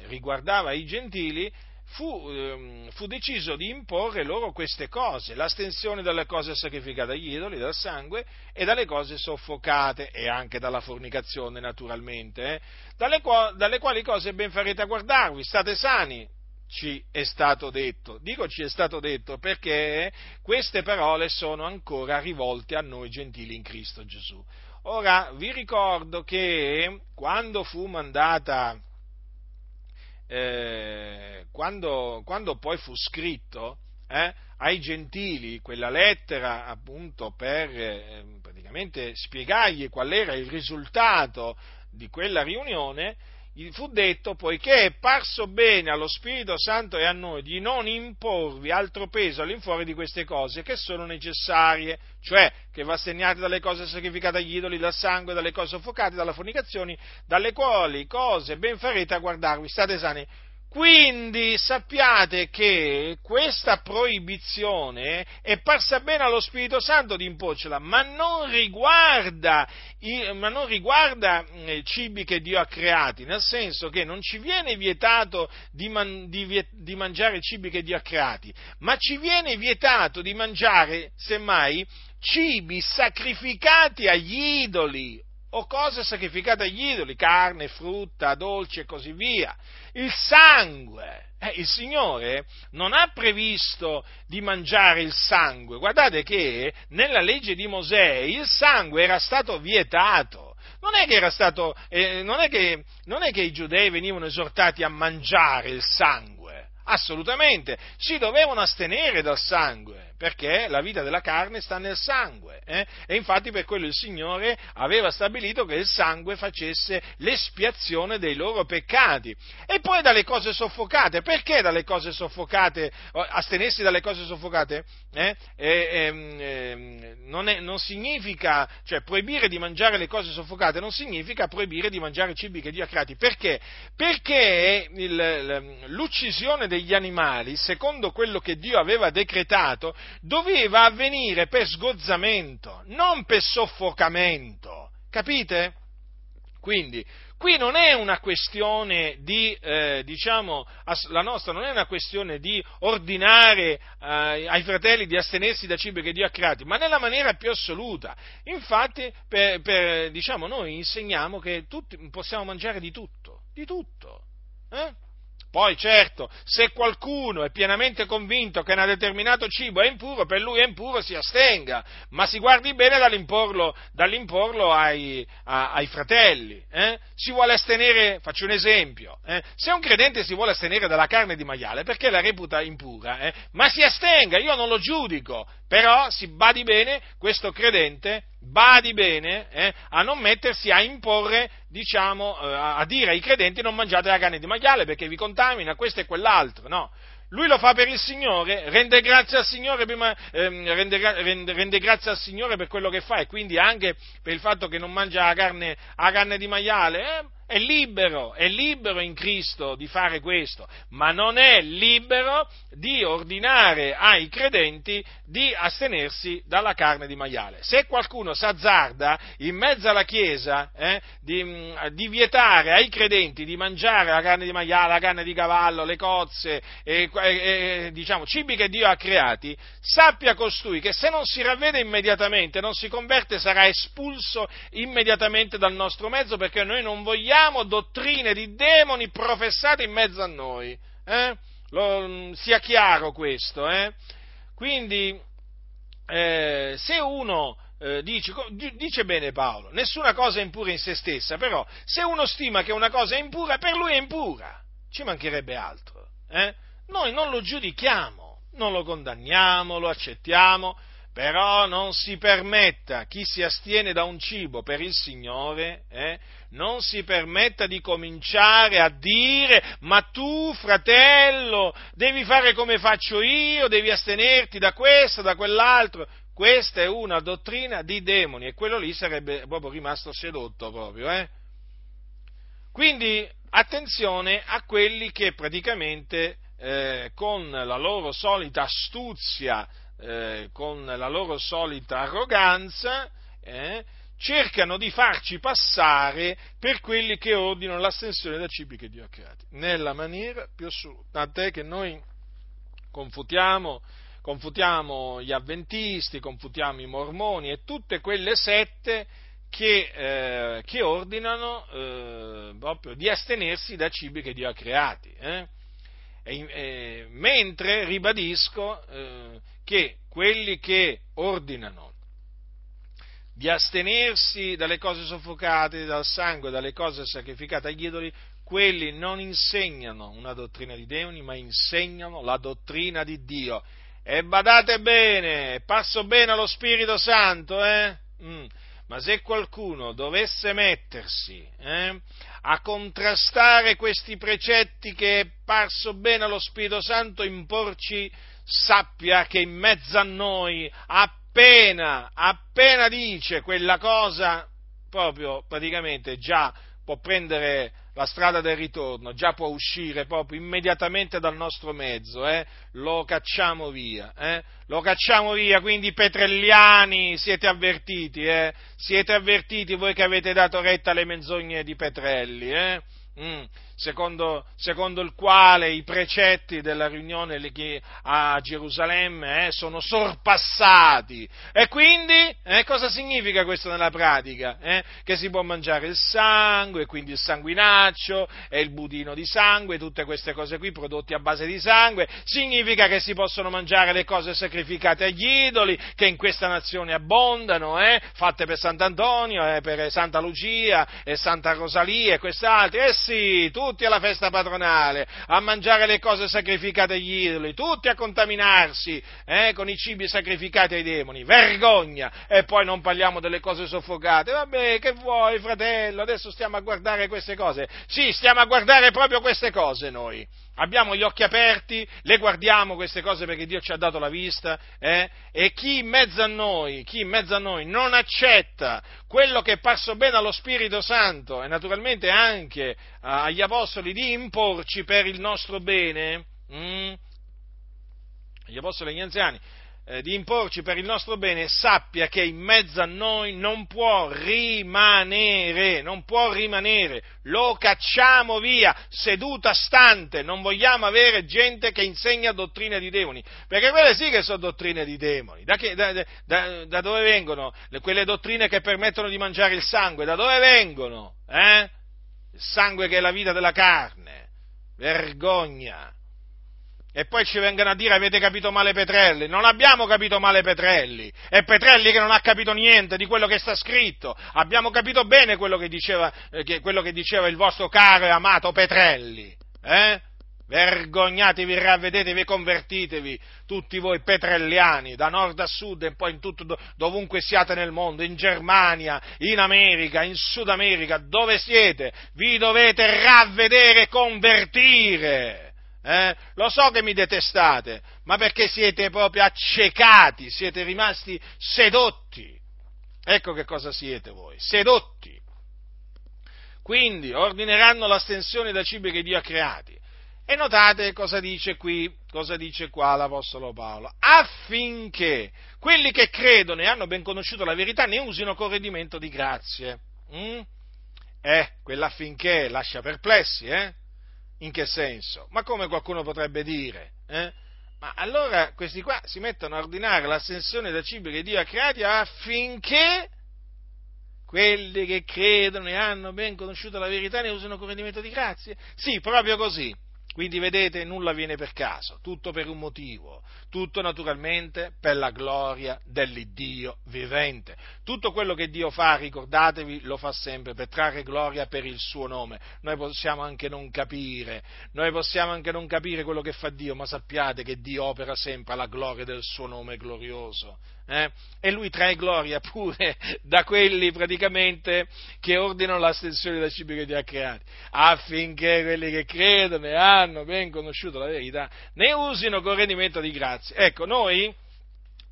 riguardava i gentili, Fu, ehm, fu deciso di imporre loro queste cose: l'astensione dalle cose sacrificate agli idoli, dal sangue e dalle cose soffocate, e anche dalla fornicazione naturalmente, eh, dalle, qua, dalle quali cose ben farete a guardarvi, state sani, ci è stato detto. Dico ci è stato detto perché queste parole sono ancora rivolte a noi gentili in Cristo Gesù. Ora vi ricordo che quando fu mandata Eh, quando, quando poi fu scritto eh, ai gentili quella lettera appunto per eh, praticamente spiegargli qual era il risultato di quella riunione, gli fu detto: poiché è parso bene allo Spirito Santo e a noi di non imporvi altro peso all'infuori di queste cose che sono necessarie, cioè che vi asteniate dalle cose sacrificate agli idoli, dal sangue, dalle cose soffocate, dalle fornicazioni, dalle quali cose ben farete a guardarvi, state sani. Quindi sappiate che questa proibizione è parsa bene allo Spirito Santo di imporcela, ma non riguarda, ma non riguarda i cibi che Dio ha creati, nel senso che non ci viene vietato di, man, di, di mangiare cibi che Dio ha creati, ma ci viene vietato di mangiare, semmai, cibi sacrificati agli idoli, o cose sacrificate agli idoli, carne, frutta, dolci e così via, il sangue, eh, il Signore non ha previsto di mangiare il sangue. Guardate che nella legge di Mosè il sangue era stato vietato. Non è che era stato, eh, non è che, non è che i giudei venivano esortati a mangiare il sangue, assolutamente, si dovevano astenere dal sangue, perché la vita della carne sta nel sangue, eh? E infatti per quello il Signore aveva stabilito che il sangue facesse l'espiazione dei loro peccati. E poi dalle cose soffocate, perché dalle cose soffocate, astenersi dalle cose soffocate? Eh? E, e, e, non, è, non significa, cioè proibire di mangiare le cose soffocate non significa proibire di mangiare cibi che Dio ha creati. Perché? Perché il, l'uccisione degli animali, secondo quello che Dio aveva decretato, doveva avvenire per sgozzamento, non per soffocamento, capite? Quindi, qui non è una questione di, eh, diciamo, la nostra non è una questione di ordinare eh, ai fratelli di astenersi da cibi che Dio ha creati, ma nella maniera più assoluta. Infatti, per, per, diciamo, noi insegniamo che tutti possiamo mangiare di tutto, di tutto, eh? Poi certo, se qualcuno è pienamente convinto che un determinato cibo è impuro, per lui è impuro, si astenga, ma si guardi bene dall'imporlo, dall'imporlo ai, a, ai fratelli. Eh? Si vuole astenere, faccio un esempio, eh? se un credente si vuole astenere dalla carne di maiale perché la reputa impura, eh? ma si astenga, io non lo giudico, però si badi bene, questo credente badi bene eh, a non mettersi a imporre, diciamo, eh, a dire ai credenti non mangiate la carne di maiale perché vi contamina questo e quell'altro, no. Lui lo fa per il Signore, rende grazie al Signore, prima, ehm, rende, rende, rende grazie al Signore per quello che fa e quindi anche per il fatto che non mangia la carne, la carne di maiale, eh, è libero, è libero in Cristo di fare questo, ma non è libero di ordinare ai credenti di astenersi dalla carne di maiale. Se qualcuno s'azzarda in mezzo alla Chiesa eh, di, di vietare ai credenti di mangiare la carne di maiale, la carne di cavallo, le cozze, e, e, diciamo cibi che Dio ha creati, sappia costui che se non si ravvede immediatamente, non si converte, sarà espulso immediatamente dal nostro mezzo, perché noi non vogliamo dottrine di demoni professate in mezzo a noi, eh? Lo, sia chiaro questo, eh? Quindi eh, se uno eh, dice, dice bene Paolo, nessuna cosa è impura in se stessa, però se uno stima che una cosa è impura, per lui è impura, ci mancherebbe altro, eh? Noi non lo giudichiamo, non lo condanniamo, lo accettiamo, però non si permetta, chi si astiene da un cibo per il Signore, eh, non si permetta di cominciare a dire, ma tu fratello devi fare come faccio io, devi astenerti da questo, da quell'altro. Questa è una dottrina di demoni e quello lì sarebbe proprio rimasto sedotto proprio, eh. Quindi attenzione a quelli che praticamente eh, con la loro solita astuzia, Eh, con la loro solita arroganza, eh, cercano di farci passare per quelli che ordinano l'astensione da cibi che Dio ha creati nella maniera più assoluta, tant'è che noi confutiamo confutiamo gli avventisti, confutiamo i mormoni e tutte quelle sette che, eh, che ordinano eh, proprio di astenersi da cibi che Dio ha creati, eh. E, eh, mentre ribadisco eh, che quelli che ordinano di astenersi dalle cose soffocate, dal sangue, dalle cose sacrificate agli idoli, quelli non insegnano una dottrina di demoni, ma insegnano la dottrina di Dio. E badate bene, passo bene allo Spirito Santo, eh? Mm. Ma se qualcuno dovesse mettersi eh, a contrastare questi precetti che è parso bene allo Spirito Santo imporci, sappia che in mezzo a noi appena, appena dice quella cosa, proprio praticamente già può prendere la strada del ritorno, già può uscire proprio immediatamente dal nostro mezzo, eh? Lo cacciamo via, eh? Lo cacciamo via, quindi petrelliani siete avvertiti, eh? Siete avvertiti voi che avete dato retta alle menzogne di Petrelli, eh? Mm. Secondo, secondo il quale i precetti della riunione a Gerusalemme eh, sono sorpassati, e quindi eh, cosa significa questo nella pratica? Eh? Che si può mangiare il sangue, quindi il sanguinaccio e il budino di sangue, tutte queste cose qui prodotti a base di sangue, significa che si possono mangiare le cose sacrificate agli idoli, che in questa nazione abbondano, eh? Fatte per Sant'Antonio, eh, per Santa Lucia e Santa Rosalia e quest'altro, eh sì, tu tutti alla festa patronale, a mangiare le cose sacrificate agli idoli, tutti a contaminarsi eh, con i cibi sacrificati ai demoni, vergogna! E poi non parliamo delle cose soffocate, vabbè, che vuoi fratello, adesso stiamo a guardare queste cose, sì, stiamo a guardare proprio queste cose noi, abbiamo gli occhi aperti, le guardiamo queste cose perché Dio ci ha dato la vista, eh? E chi in mezzo a noi, chi in mezzo a noi non accetta quello che è parso bene allo Spirito Santo e naturalmente anche eh, agli apostoli di imporci per il nostro bene, mm? Gli apostoli e gli anziani, eh, di imporci per il nostro bene, sappia che in mezzo a noi non può rimanere, non può rimanere, lo cacciamo via, seduta stante, non vogliamo avere gente che insegna dottrine di demoni, perché quelle sì che sono dottrine di demoni, da, che, da, da, da dove vengono quelle dottrine che permettono di mangiare il sangue, da dove vengono, eh? Il sangue che è la vita della carne, vergogna! E poi ci vengono a dire avete capito male Petrelli, non abbiamo capito male Petrelli, è Petrelli che non ha capito niente di quello che sta scritto, abbiamo capito bene quello che diceva, eh, che, quello che diceva il vostro caro e amato Petrelli, eh? Vergognatevi, ravvedetevi, convertitevi, tutti voi petrelliani, da nord a sud e poi in tutto, dovunque siate nel mondo, in Germania, in America, in Sud America, dove siete, vi dovete ravvedere e convertire. Eh, lo so che mi detestate, ma perché siete proprio accecati, siete rimasti sedotti. Ecco che cosa siete voi, sedotti. Quindi ordineranno l'astensione da cibi che Dio ha creati. E notate cosa dice qui, cosa dice qua l'Apostolo Paolo. Affinché quelli che credono e hanno ben conosciuto la verità ne usino con rendimento di grazie. Mm? Eh, quell'affinché lascia perplessi, eh? In che senso? Ma come qualcuno potrebbe dire? Eh? Ma allora questi qua si mettono a ordinare l'ascensione da cibi che Dio ha creati affinché quelli che credono e hanno ben conosciuto la verità ne usano con rendimento di grazie? Sì, proprio così. Quindi vedete, nulla viene per caso, tutto per un motivo, tutto naturalmente per la gloria dell'Iddio vivente. Tutto quello che Dio fa, ricordatevi, lo fa sempre per trarre gloria per il suo nome. Noi possiamo anche non capire, noi possiamo anche non capire quello che fa Dio, ma sappiate che Dio opera sempre alla gloria del suo nome glorioso. Eh? E lui trae gloria pure da quelli praticamente che ordinano l'astensione da cibi che Dio ha creati, affinché quelli che credono e hanno ben conosciuto la verità ne usino con rendimento di grazie. Ecco, noi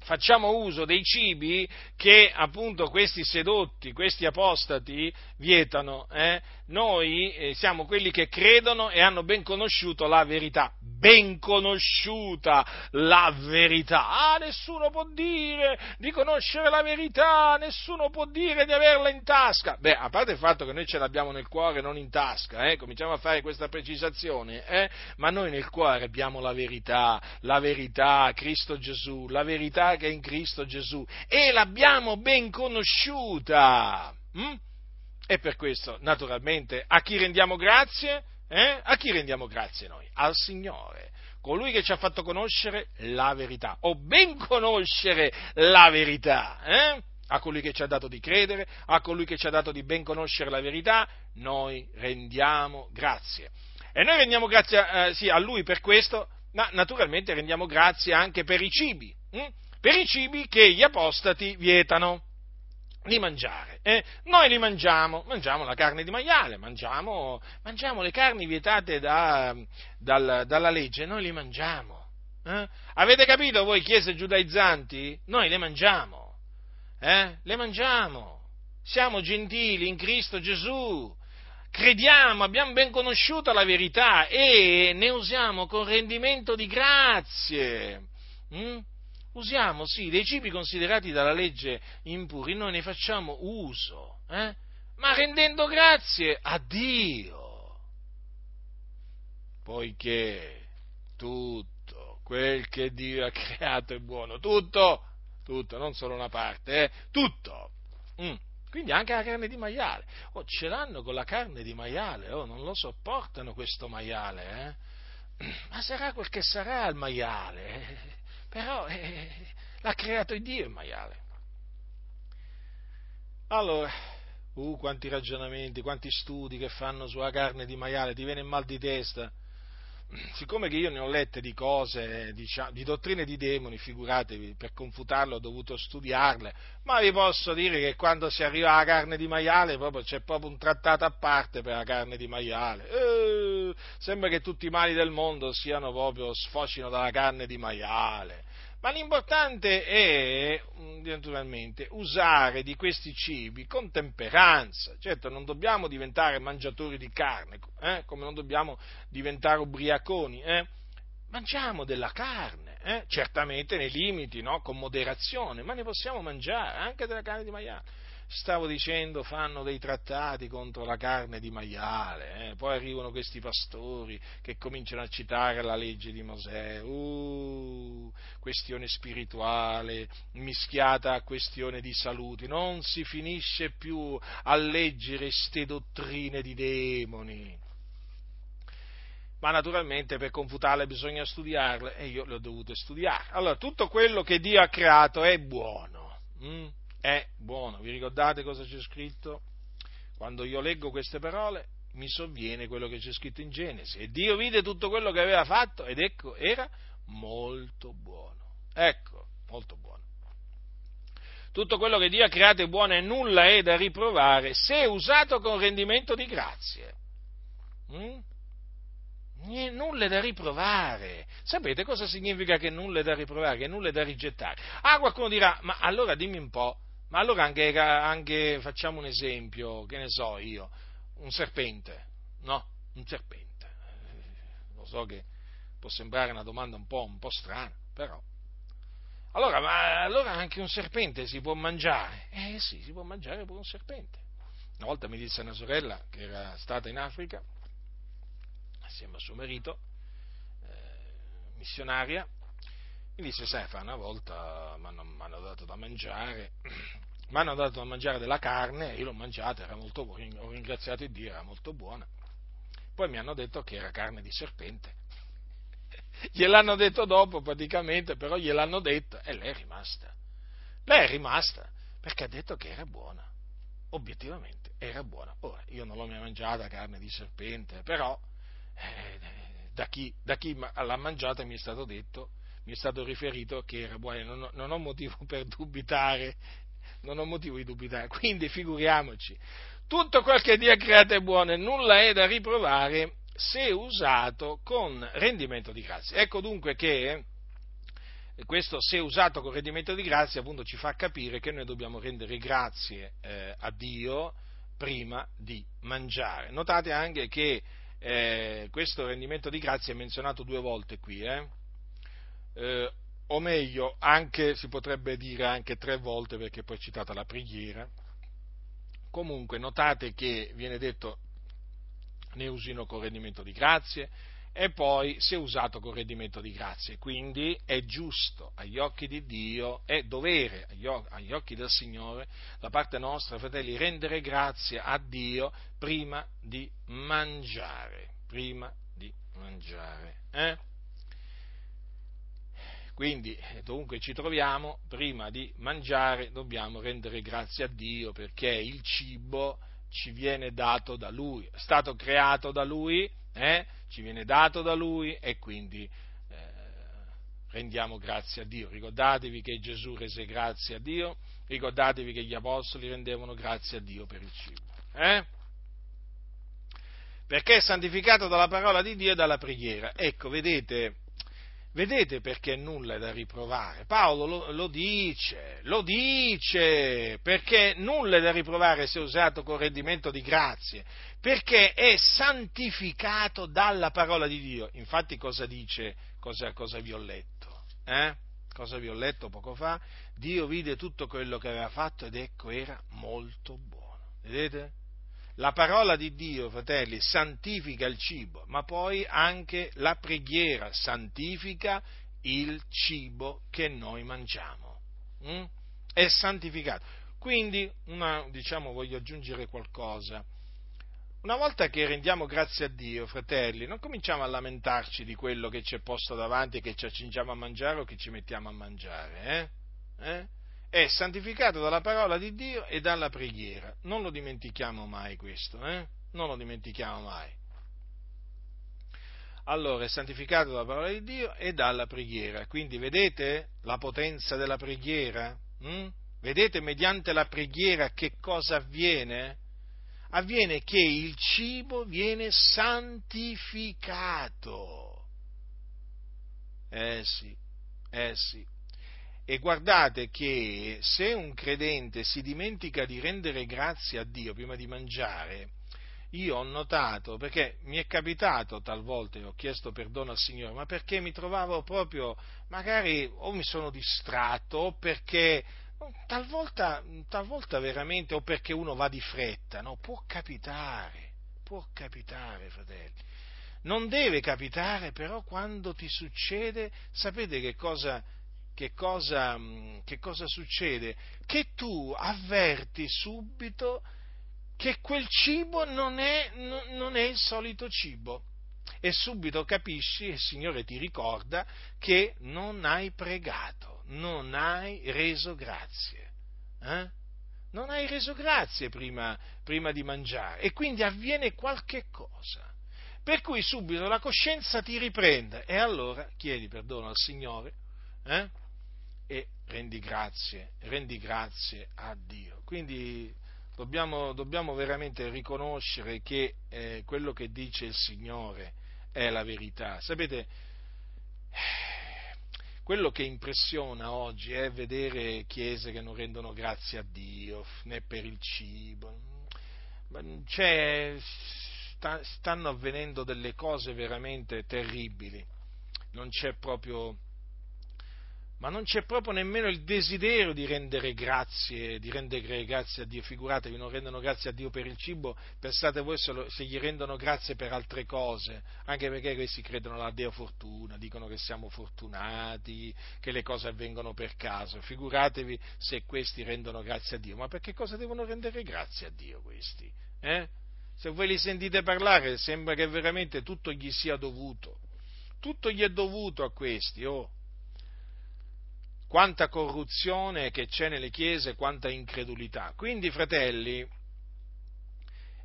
facciamo uso dei cibi che appunto questi sedotti, questi apostati vietano, eh? Noi eh, siamo quelli che credono e hanno ben conosciuto la verità, ben conosciuta la verità, ah nessuno può dire di conoscere la verità, nessuno può dire di averla in tasca, beh a parte il fatto che noi ce l'abbiamo nel cuore, non in tasca, eh? Cominciamo a fare questa precisazione, eh? Ma noi nel cuore abbiamo la verità, la verità, Cristo Gesù, la verità che è in Cristo Gesù, e l'abbiamo ben conosciuta, mm? E per questo naturalmente a chi rendiamo grazie? Eh? A chi rendiamo grazie noi? Al Signore, colui che ci ha fatto conoscere la verità, o ben conoscere la verità, eh? A colui che ci ha dato di credere, a colui che ci ha dato di ben conoscere la verità, noi rendiamo grazie, e noi rendiamo grazie eh, sì, a Lui per questo, ma naturalmente rendiamo grazie anche per i cibi, hm? Per i cibi che gli apostati vietano di mangiare, eh? Noi li mangiamo, mangiamo la carne di maiale, mangiamo, mangiamo le carni vietate da, dal, dalla legge, noi li mangiamo, eh? Avete capito voi chiese giudaizzanti? Noi le mangiamo, eh? Le mangiamo, siamo gentili in Cristo Gesù, crediamo, abbiamo ben conosciuto la verità e ne usiamo con rendimento di grazie. Mm? Usiamo, sì, dei cibi considerati dalla legge impuri, noi ne facciamo uso, eh? ma rendendo grazie a Dio, poiché tutto quel che Dio ha creato è buono, tutto, tutto, non solo una parte, eh? tutto, mm. quindi anche la carne di maiale, oh, ce l'hanno con la carne di maiale, oh, non lo sopportano questo maiale, eh? ma sarà quel che sarà il maiale, eh? Però eh, l'ha creato Dio il maiale. Allora, uh, quanti ragionamenti, quanti studi che fanno sulla carne di maiale, ti viene il mal di testa. Siccome che io ne ho lette di cose, diciamo, di dottrine di demoni, figuratevi, per confutarle ho dovuto studiarle, ma vi posso dire che quando si arriva alla carne di maiale proprio, c'è proprio un trattato a parte per la carne di maiale. Eeeh! Sembra che tutti i mali del mondo siano proprio sfocino dalla carne di maiale, ma l'importante è naturalmente usare di questi cibi con temperanza. Certo, non dobbiamo diventare mangiatori di carne, eh? come non dobbiamo diventare ubriaconi, eh? mangiamo della carne, eh? certamente nei limiti, no? con moderazione, ma ne possiamo mangiare anche della carne di maiale. Stavo dicendo, fanno dei trattati contro la carne di maiale, eh? poi arrivano questi pastori che cominciano a citare la legge di Mosè, uh, questione spirituale mischiata a questione di salute, non si finisce più a leggere ste dottrine di demoni. Ma naturalmente per confutarle bisogna studiarle e io le ho dovute studiare. Allora, tutto quello che Dio ha creato è buono. Mm? È buono, vi ricordate cosa c'è scritto? Quando io leggo queste parole mi sovviene quello che c'è scritto in Genesi, e Dio vide tutto quello che aveva fatto ed ecco era molto buono, ecco, molto buono. Tutto quello che Dio ha creato è buono e nulla è da riprovare se usato con rendimento di grazie. Mm? Nulla è da riprovare. Sapete cosa significa che nulla è da riprovare, che nulla è da rigettare? Ah, qualcuno dirà, ma allora dimmi un po', ma allora anche, anche facciamo un esempio, che ne so io, un serpente, no? Un serpente, lo so che può sembrare una domanda un po', un po' strana, però. Allora, ma allora anche un serpente si può mangiare? Eh sì, si può mangiare pure un serpente. Una volta mi disse una sorella che era stata in Africa, assieme a suo marito, eh, missionaria, mi disse, sai, fa una volta mi hanno dato da mangiare, mi hanno dato da mangiare della carne, io l'ho mangiata, era molto, ho ringraziato Dio, era molto buona, poi mi hanno detto che era carne di serpente, gliel'hanno detto dopo praticamente, però gliel'hanno detto e lei è rimasta, lei è rimasta perché ha detto che era buona, obiettivamente era buona. Ora, io non l'ho mai mangiata carne di serpente, però Da chi, da chi l'ha mangiata mi è stato detto, mi è stato riferito che era buona, non ho, non ho motivo per dubitare, non ho motivo di dubitare, quindi figuriamoci, tutto quel che Dio ha creato è buono e nulla è da riprovare se usato con rendimento di grazia. Ecco dunque che questo se usato con rendimento di grazia appunto ci fa capire che noi dobbiamo rendere grazie eh, a Dio prima di mangiare. Notate anche che Eh, questo rendimento di grazia è menzionato due volte qui, eh? Eh, o meglio, anche si potrebbe dire anche tre volte, perché poi è citata la preghiera. Comunque notate che viene detto ne usino con rendimento di grazie e poi se usato con rendimento di grazie, quindi è giusto agli occhi di Dio, è dovere agli occhi del Signore da parte nostra, fratelli, rendere grazie a Dio prima di mangiare, prima di mangiare, eh? Quindi dovunque ci troviamo, prima di mangiare dobbiamo rendere grazie a Dio, perché il cibo ci viene dato da Lui, è stato creato da Lui, Eh? ci viene dato da Lui e quindi eh, rendiamo grazie a Dio. Ricordatevi che Gesù rese grazie a Dio, ricordatevi che gli apostoli rendevano grazie a Dio per il cibo, eh? perché è santificato dalla parola di Dio e dalla preghiera. Ecco, vedete, Vedete perché nulla è da riprovare? Paolo lo, lo dice, lo dice, perché nulla è da riprovare se usato con rendimento di grazie, perché è santificato dalla parola di Dio. Infatti cosa dice, cosa, cosa vi ho letto? Eh? Cosa vi ho letto poco fa? Dio vide tutto quello che aveva fatto ed ecco era molto buono. Vedete? La parola di Dio, fratelli, santifica il cibo, ma poi anche la preghiera santifica il cibo che noi mangiamo. Mm? È santificato. Quindi, una, diciamo, voglio aggiungere qualcosa. Una volta che rendiamo grazie a Dio, fratelli, non cominciamo a lamentarci di quello che ci è posto davanti, che ci accingiamo a mangiare o che ci mettiamo a mangiare. Eh? Eh? È santificato dalla parola di Dio e dalla preghiera. Non lo dimentichiamo mai questo, eh? Non lo dimentichiamo mai. Allora, è santificato dalla parola di Dio e dalla preghiera. Quindi vedete la potenza della preghiera? Mm? Vedete mediante la preghiera che cosa avviene? Avviene che il cibo viene santificato. Eh sì, eh sì. E guardate che se un credente si dimentica di rendere grazie a Dio prima di mangiare, io ho notato, perché mi è capitato talvolta, e ho chiesto perdono al Signore, ma perché mi trovavo proprio, magari o mi sono distratto, o perché, talvolta, talvolta veramente, o perché uno va di fretta, no? Può capitare, può capitare, fratelli. Non deve capitare, però quando ti succede, sapete che cosa... Che cosa, che cosa succede? Che tu avverti subito che quel cibo non è, non è il solito cibo e subito capisci, il Signore ti ricorda che non hai pregato, non hai reso grazie, eh? Non hai reso grazie prima, prima di mangiare e quindi avviene qualche cosa. Per cui subito la coscienza ti riprende e allora chiedi perdono al Signore, eh? E rendi grazie, rendi grazie a Dio. Quindi dobbiamo, dobbiamo veramente riconoscere che eh, quello che dice il Signore è la verità. Sapete, quello che impressiona oggi è vedere chiese che non rendono grazie a Dio, né per il cibo. Cioè, sta, stanno avvenendo delle cose veramente terribili. Non c'è proprio... Ma non c'è proprio nemmeno il desiderio di rendere grazie, di rendere grazie a Dio. Figuratevi, non rendono grazie a Dio per il cibo, pensate voi se, lo, se gli rendono grazie per altre cose, anche perché questi credono alla Dea fortuna, dicono che siamo fortunati, che le cose avvengono per caso. Figuratevi se questi rendono grazie a Dio, ma per che cosa devono rendere grazie a Dio questi? Eh? Se voi li sentite parlare sembra che veramente tutto gli sia dovuto, tutto gli è dovuto a questi, oh! Quanta corruzione che c'è nelle chiese, quanta incredulità. Quindi, fratelli,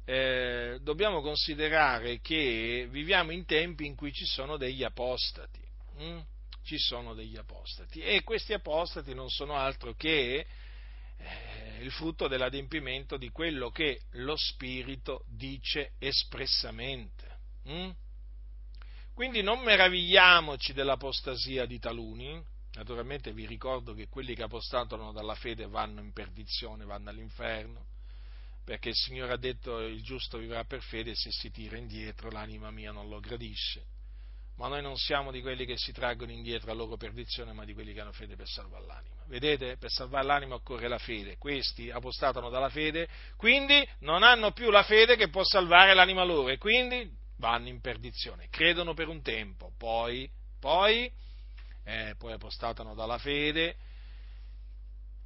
eh, dobbiamo considerare che viviamo in tempi in cui ci sono degli apostati. Hm? Ci sono degli apostati. E questi apostati non sono altro che eh, il frutto dell'adempimento di quello che lo Spirito dice espressamente. Hm? Quindi non meravigliamoci dell'apostasia di taluni. Naturalmente vi ricordo che quelli che apostatano dalla fede vanno in perdizione, vanno all'inferno, perché il Signore ha detto il giusto vivrà per fede, se si tira indietro l'anima mia non lo gradisce. Ma noi non siamo di quelli che si traggono indietro alla loro perdizione, ma di quelli che hanno fede per salvare l'anima. Vedete? Per salvare l'anima occorre la fede. Questi apostatano dalla fede, quindi non hanno più la fede che può salvare l'anima loro e quindi vanno in perdizione. Credono per un tempo, poi, poi Eh, poi apostatano dalla fede,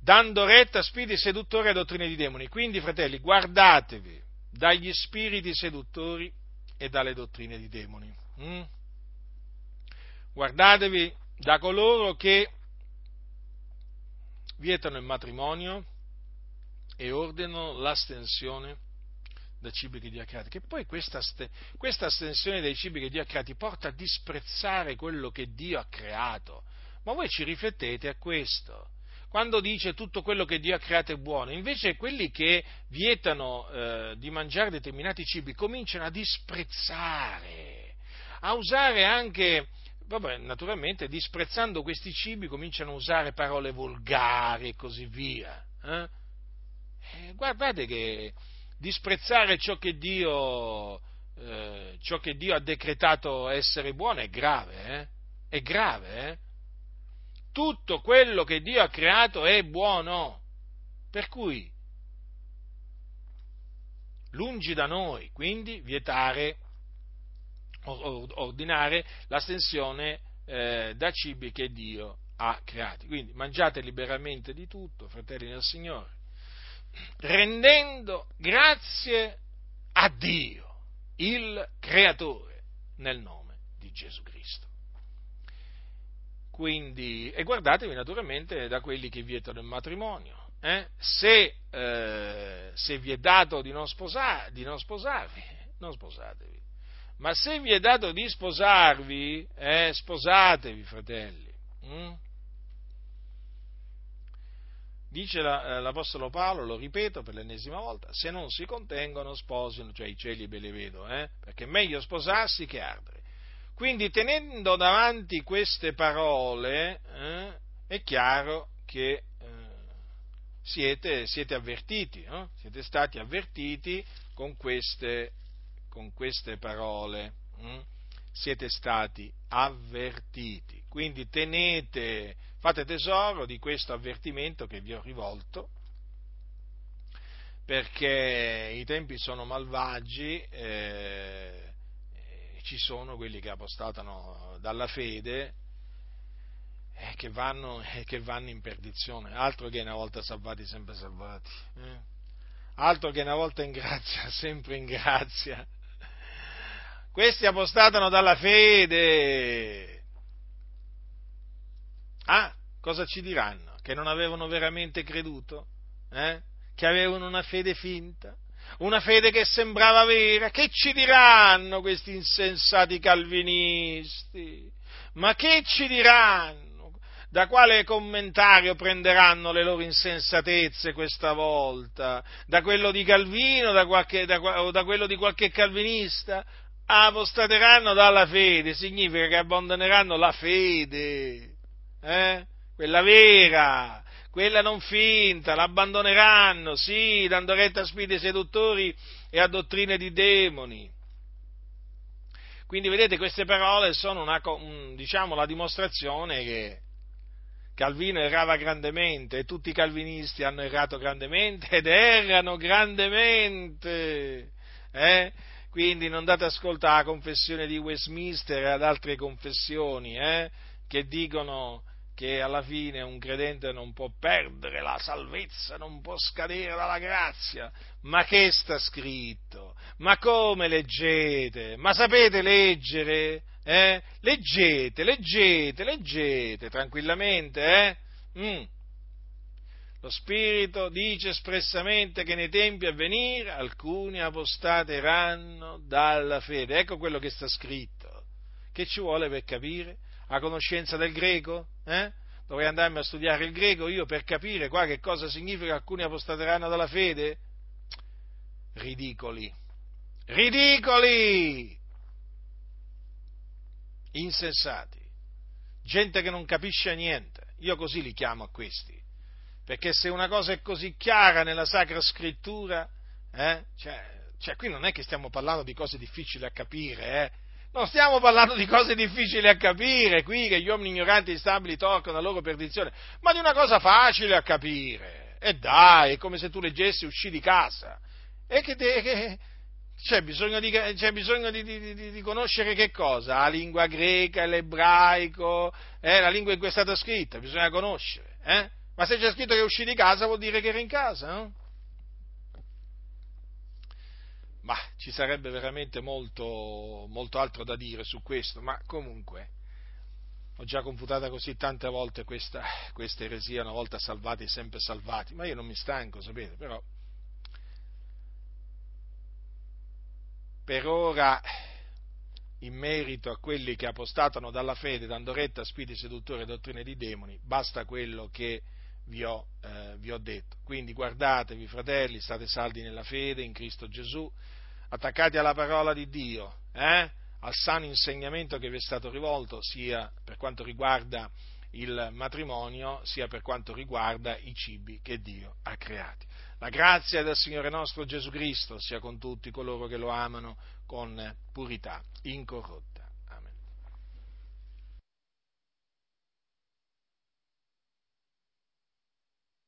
dando retta a spiriti seduttori e dottrine di demoni. Quindi, fratelli, guardatevi dagli spiriti seduttori e dalle dottrine di demoni. Mm? Guardatevi da coloro che vietano il matrimonio e ordinano l'astensione da cibi che Dio ha creati, che poi questa, questa astensione dai cibi che Dio ha creati porta a disprezzare quello che Dio ha creato. Ma voi ci riflettete a questo? Quando dice tutto quello che Dio ha creato è buono, invece quelli che vietano eh, di mangiare determinati cibi cominciano a disprezzare, a usare anche vabbè, naturalmente disprezzando questi cibi cominciano a usare parole volgari e così via. Eh? Eh, guardate che disprezzare ciò che Dio, eh, ciò che Dio ha decretato essere buono è grave, eh? È grave, eh? Tutto quello che Dio ha creato è buono, per cui lungi da noi, quindi, vietare, ordinare l'astensione eh, da cibi che Dio ha creati. Quindi mangiate liberamente di tutto, fratelli del Signore, rendendo grazie a Dio, il Creatore, nel nome di Gesù Cristo. Quindi, e guardatevi naturalmente da quelli che vietano il matrimonio. Eh? Se, eh, se vi è dato di non, sposa- di non sposarvi, non sposatevi. Ma se vi è dato di sposarvi, eh, sposatevi, fratelli. Mm? Dice la, l'Apostolo Paolo, lo ripeto per l'ennesima volta, se non si contengono sposino, cioè i celibi le vedo, eh, perché è meglio sposarsi che ardere. Quindi tenendo davanti queste parole, eh, è chiaro che eh, siete, siete avvertiti, no? Siete stati avvertiti con queste con queste parole, mh? Siete stati avvertiti, quindi tenete, fate tesoro di questo avvertimento che vi ho rivolto, perché i tempi sono malvagi, eh, ci sono quelli che apostatano dalla fede, eh, che vanno, eh, che vanno in perdizione, altro che una volta salvati, sempre salvati, eh? Altro che una volta in grazia, sempre in grazia. Questi apostatano dalla fede. Ah, cosa ci diranno? Che non avevano veramente creduto? Eh? Che avevano una fede finta? Una fede che sembrava vera? Che ci diranno questi insensati calvinisti? Ma che ci diranno? Da quale commentario prenderanno le loro insensatezze questa volta? Da quello di Calvino da qualche, da, o da quello di qualche calvinista? Apostateranno dalla fede, significa che abbandoneranno la fede, eh? Quella vera, quella non finta, l'abbandoneranno, sì, dando retta a spiriti seduttori e a dottrine di demoni. Quindi vedete, queste parole sono una, diciamo, la dimostrazione che Calvino errava grandemente e tutti i calvinisti hanno errato grandemente ed errano grandemente, eh? Quindi non date ascolto alla confessione di Westminster e ad altre confessioni, eh, che dicono che alla fine un credente non può perdere la salvezza, non può scadere dalla grazia. Ma che sta scritto? Ma come leggete? Ma sapete leggere? Eh? Leggete, leggete, leggete tranquillamente, eh? Mm. Lo Spirito dice espressamente che nei tempi a venire alcuni apostateranno dalla fede. Ecco quello che sta scritto. Che ci vuole per capire? A conoscenza del greco? Eh? Dovrei andarmi a studiare il greco io per capire qua che cosa significa alcuni apostateranno dalla fede? Ridicoli. Ridicoli! Insensati. Gente che non capisce niente. Io così li chiamo a questi. Perché se una cosa è così chiara nella Sacra Scrittura, eh, cioè, cioè qui non è che stiamo parlando di cose difficili a capire, eh, non stiamo parlando di cose difficili a capire, qui che gli uomini ignoranti e instabili toccano la loro perdizione, ma di una cosa facile a capire, e dai, è come se tu leggessi Uscì di casa, e che, te, che c'è bisogno, di, c'è bisogno di, di, di, di conoscere che cosa? La lingua greca, l'ebraico, eh, la lingua in cui è stata scritta, bisogna conoscere, eh? Ma se c'è scritto che uscì di casa vuol dire che era in casa, no? Ma ci sarebbe veramente molto, molto altro da dire su questo, ma comunque ho già confutata così tante volte questa, questa eresia, una volta salvati e sempre salvati, ma io non mi stanco, sapete, però per ora in merito a quelli che apostatano dalla fede, dando retta a spiriti seduttori e dottrine di demoni, basta quello che vi ho, eh, vi ho detto. Quindi guardatevi, fratelli, state saldi nella fede in Cristo Gesù, attaccati alla parola di Dio, eh? al sano insegnamento che vi è stato rivolto, sia per quanto riguarda il matrimonio, sia per quanto riguarda i cibi che Dio ha creati. La grazia del Signore nostro Gesù Cristo sia con tutti coloro che lo amano con purità incorrotta.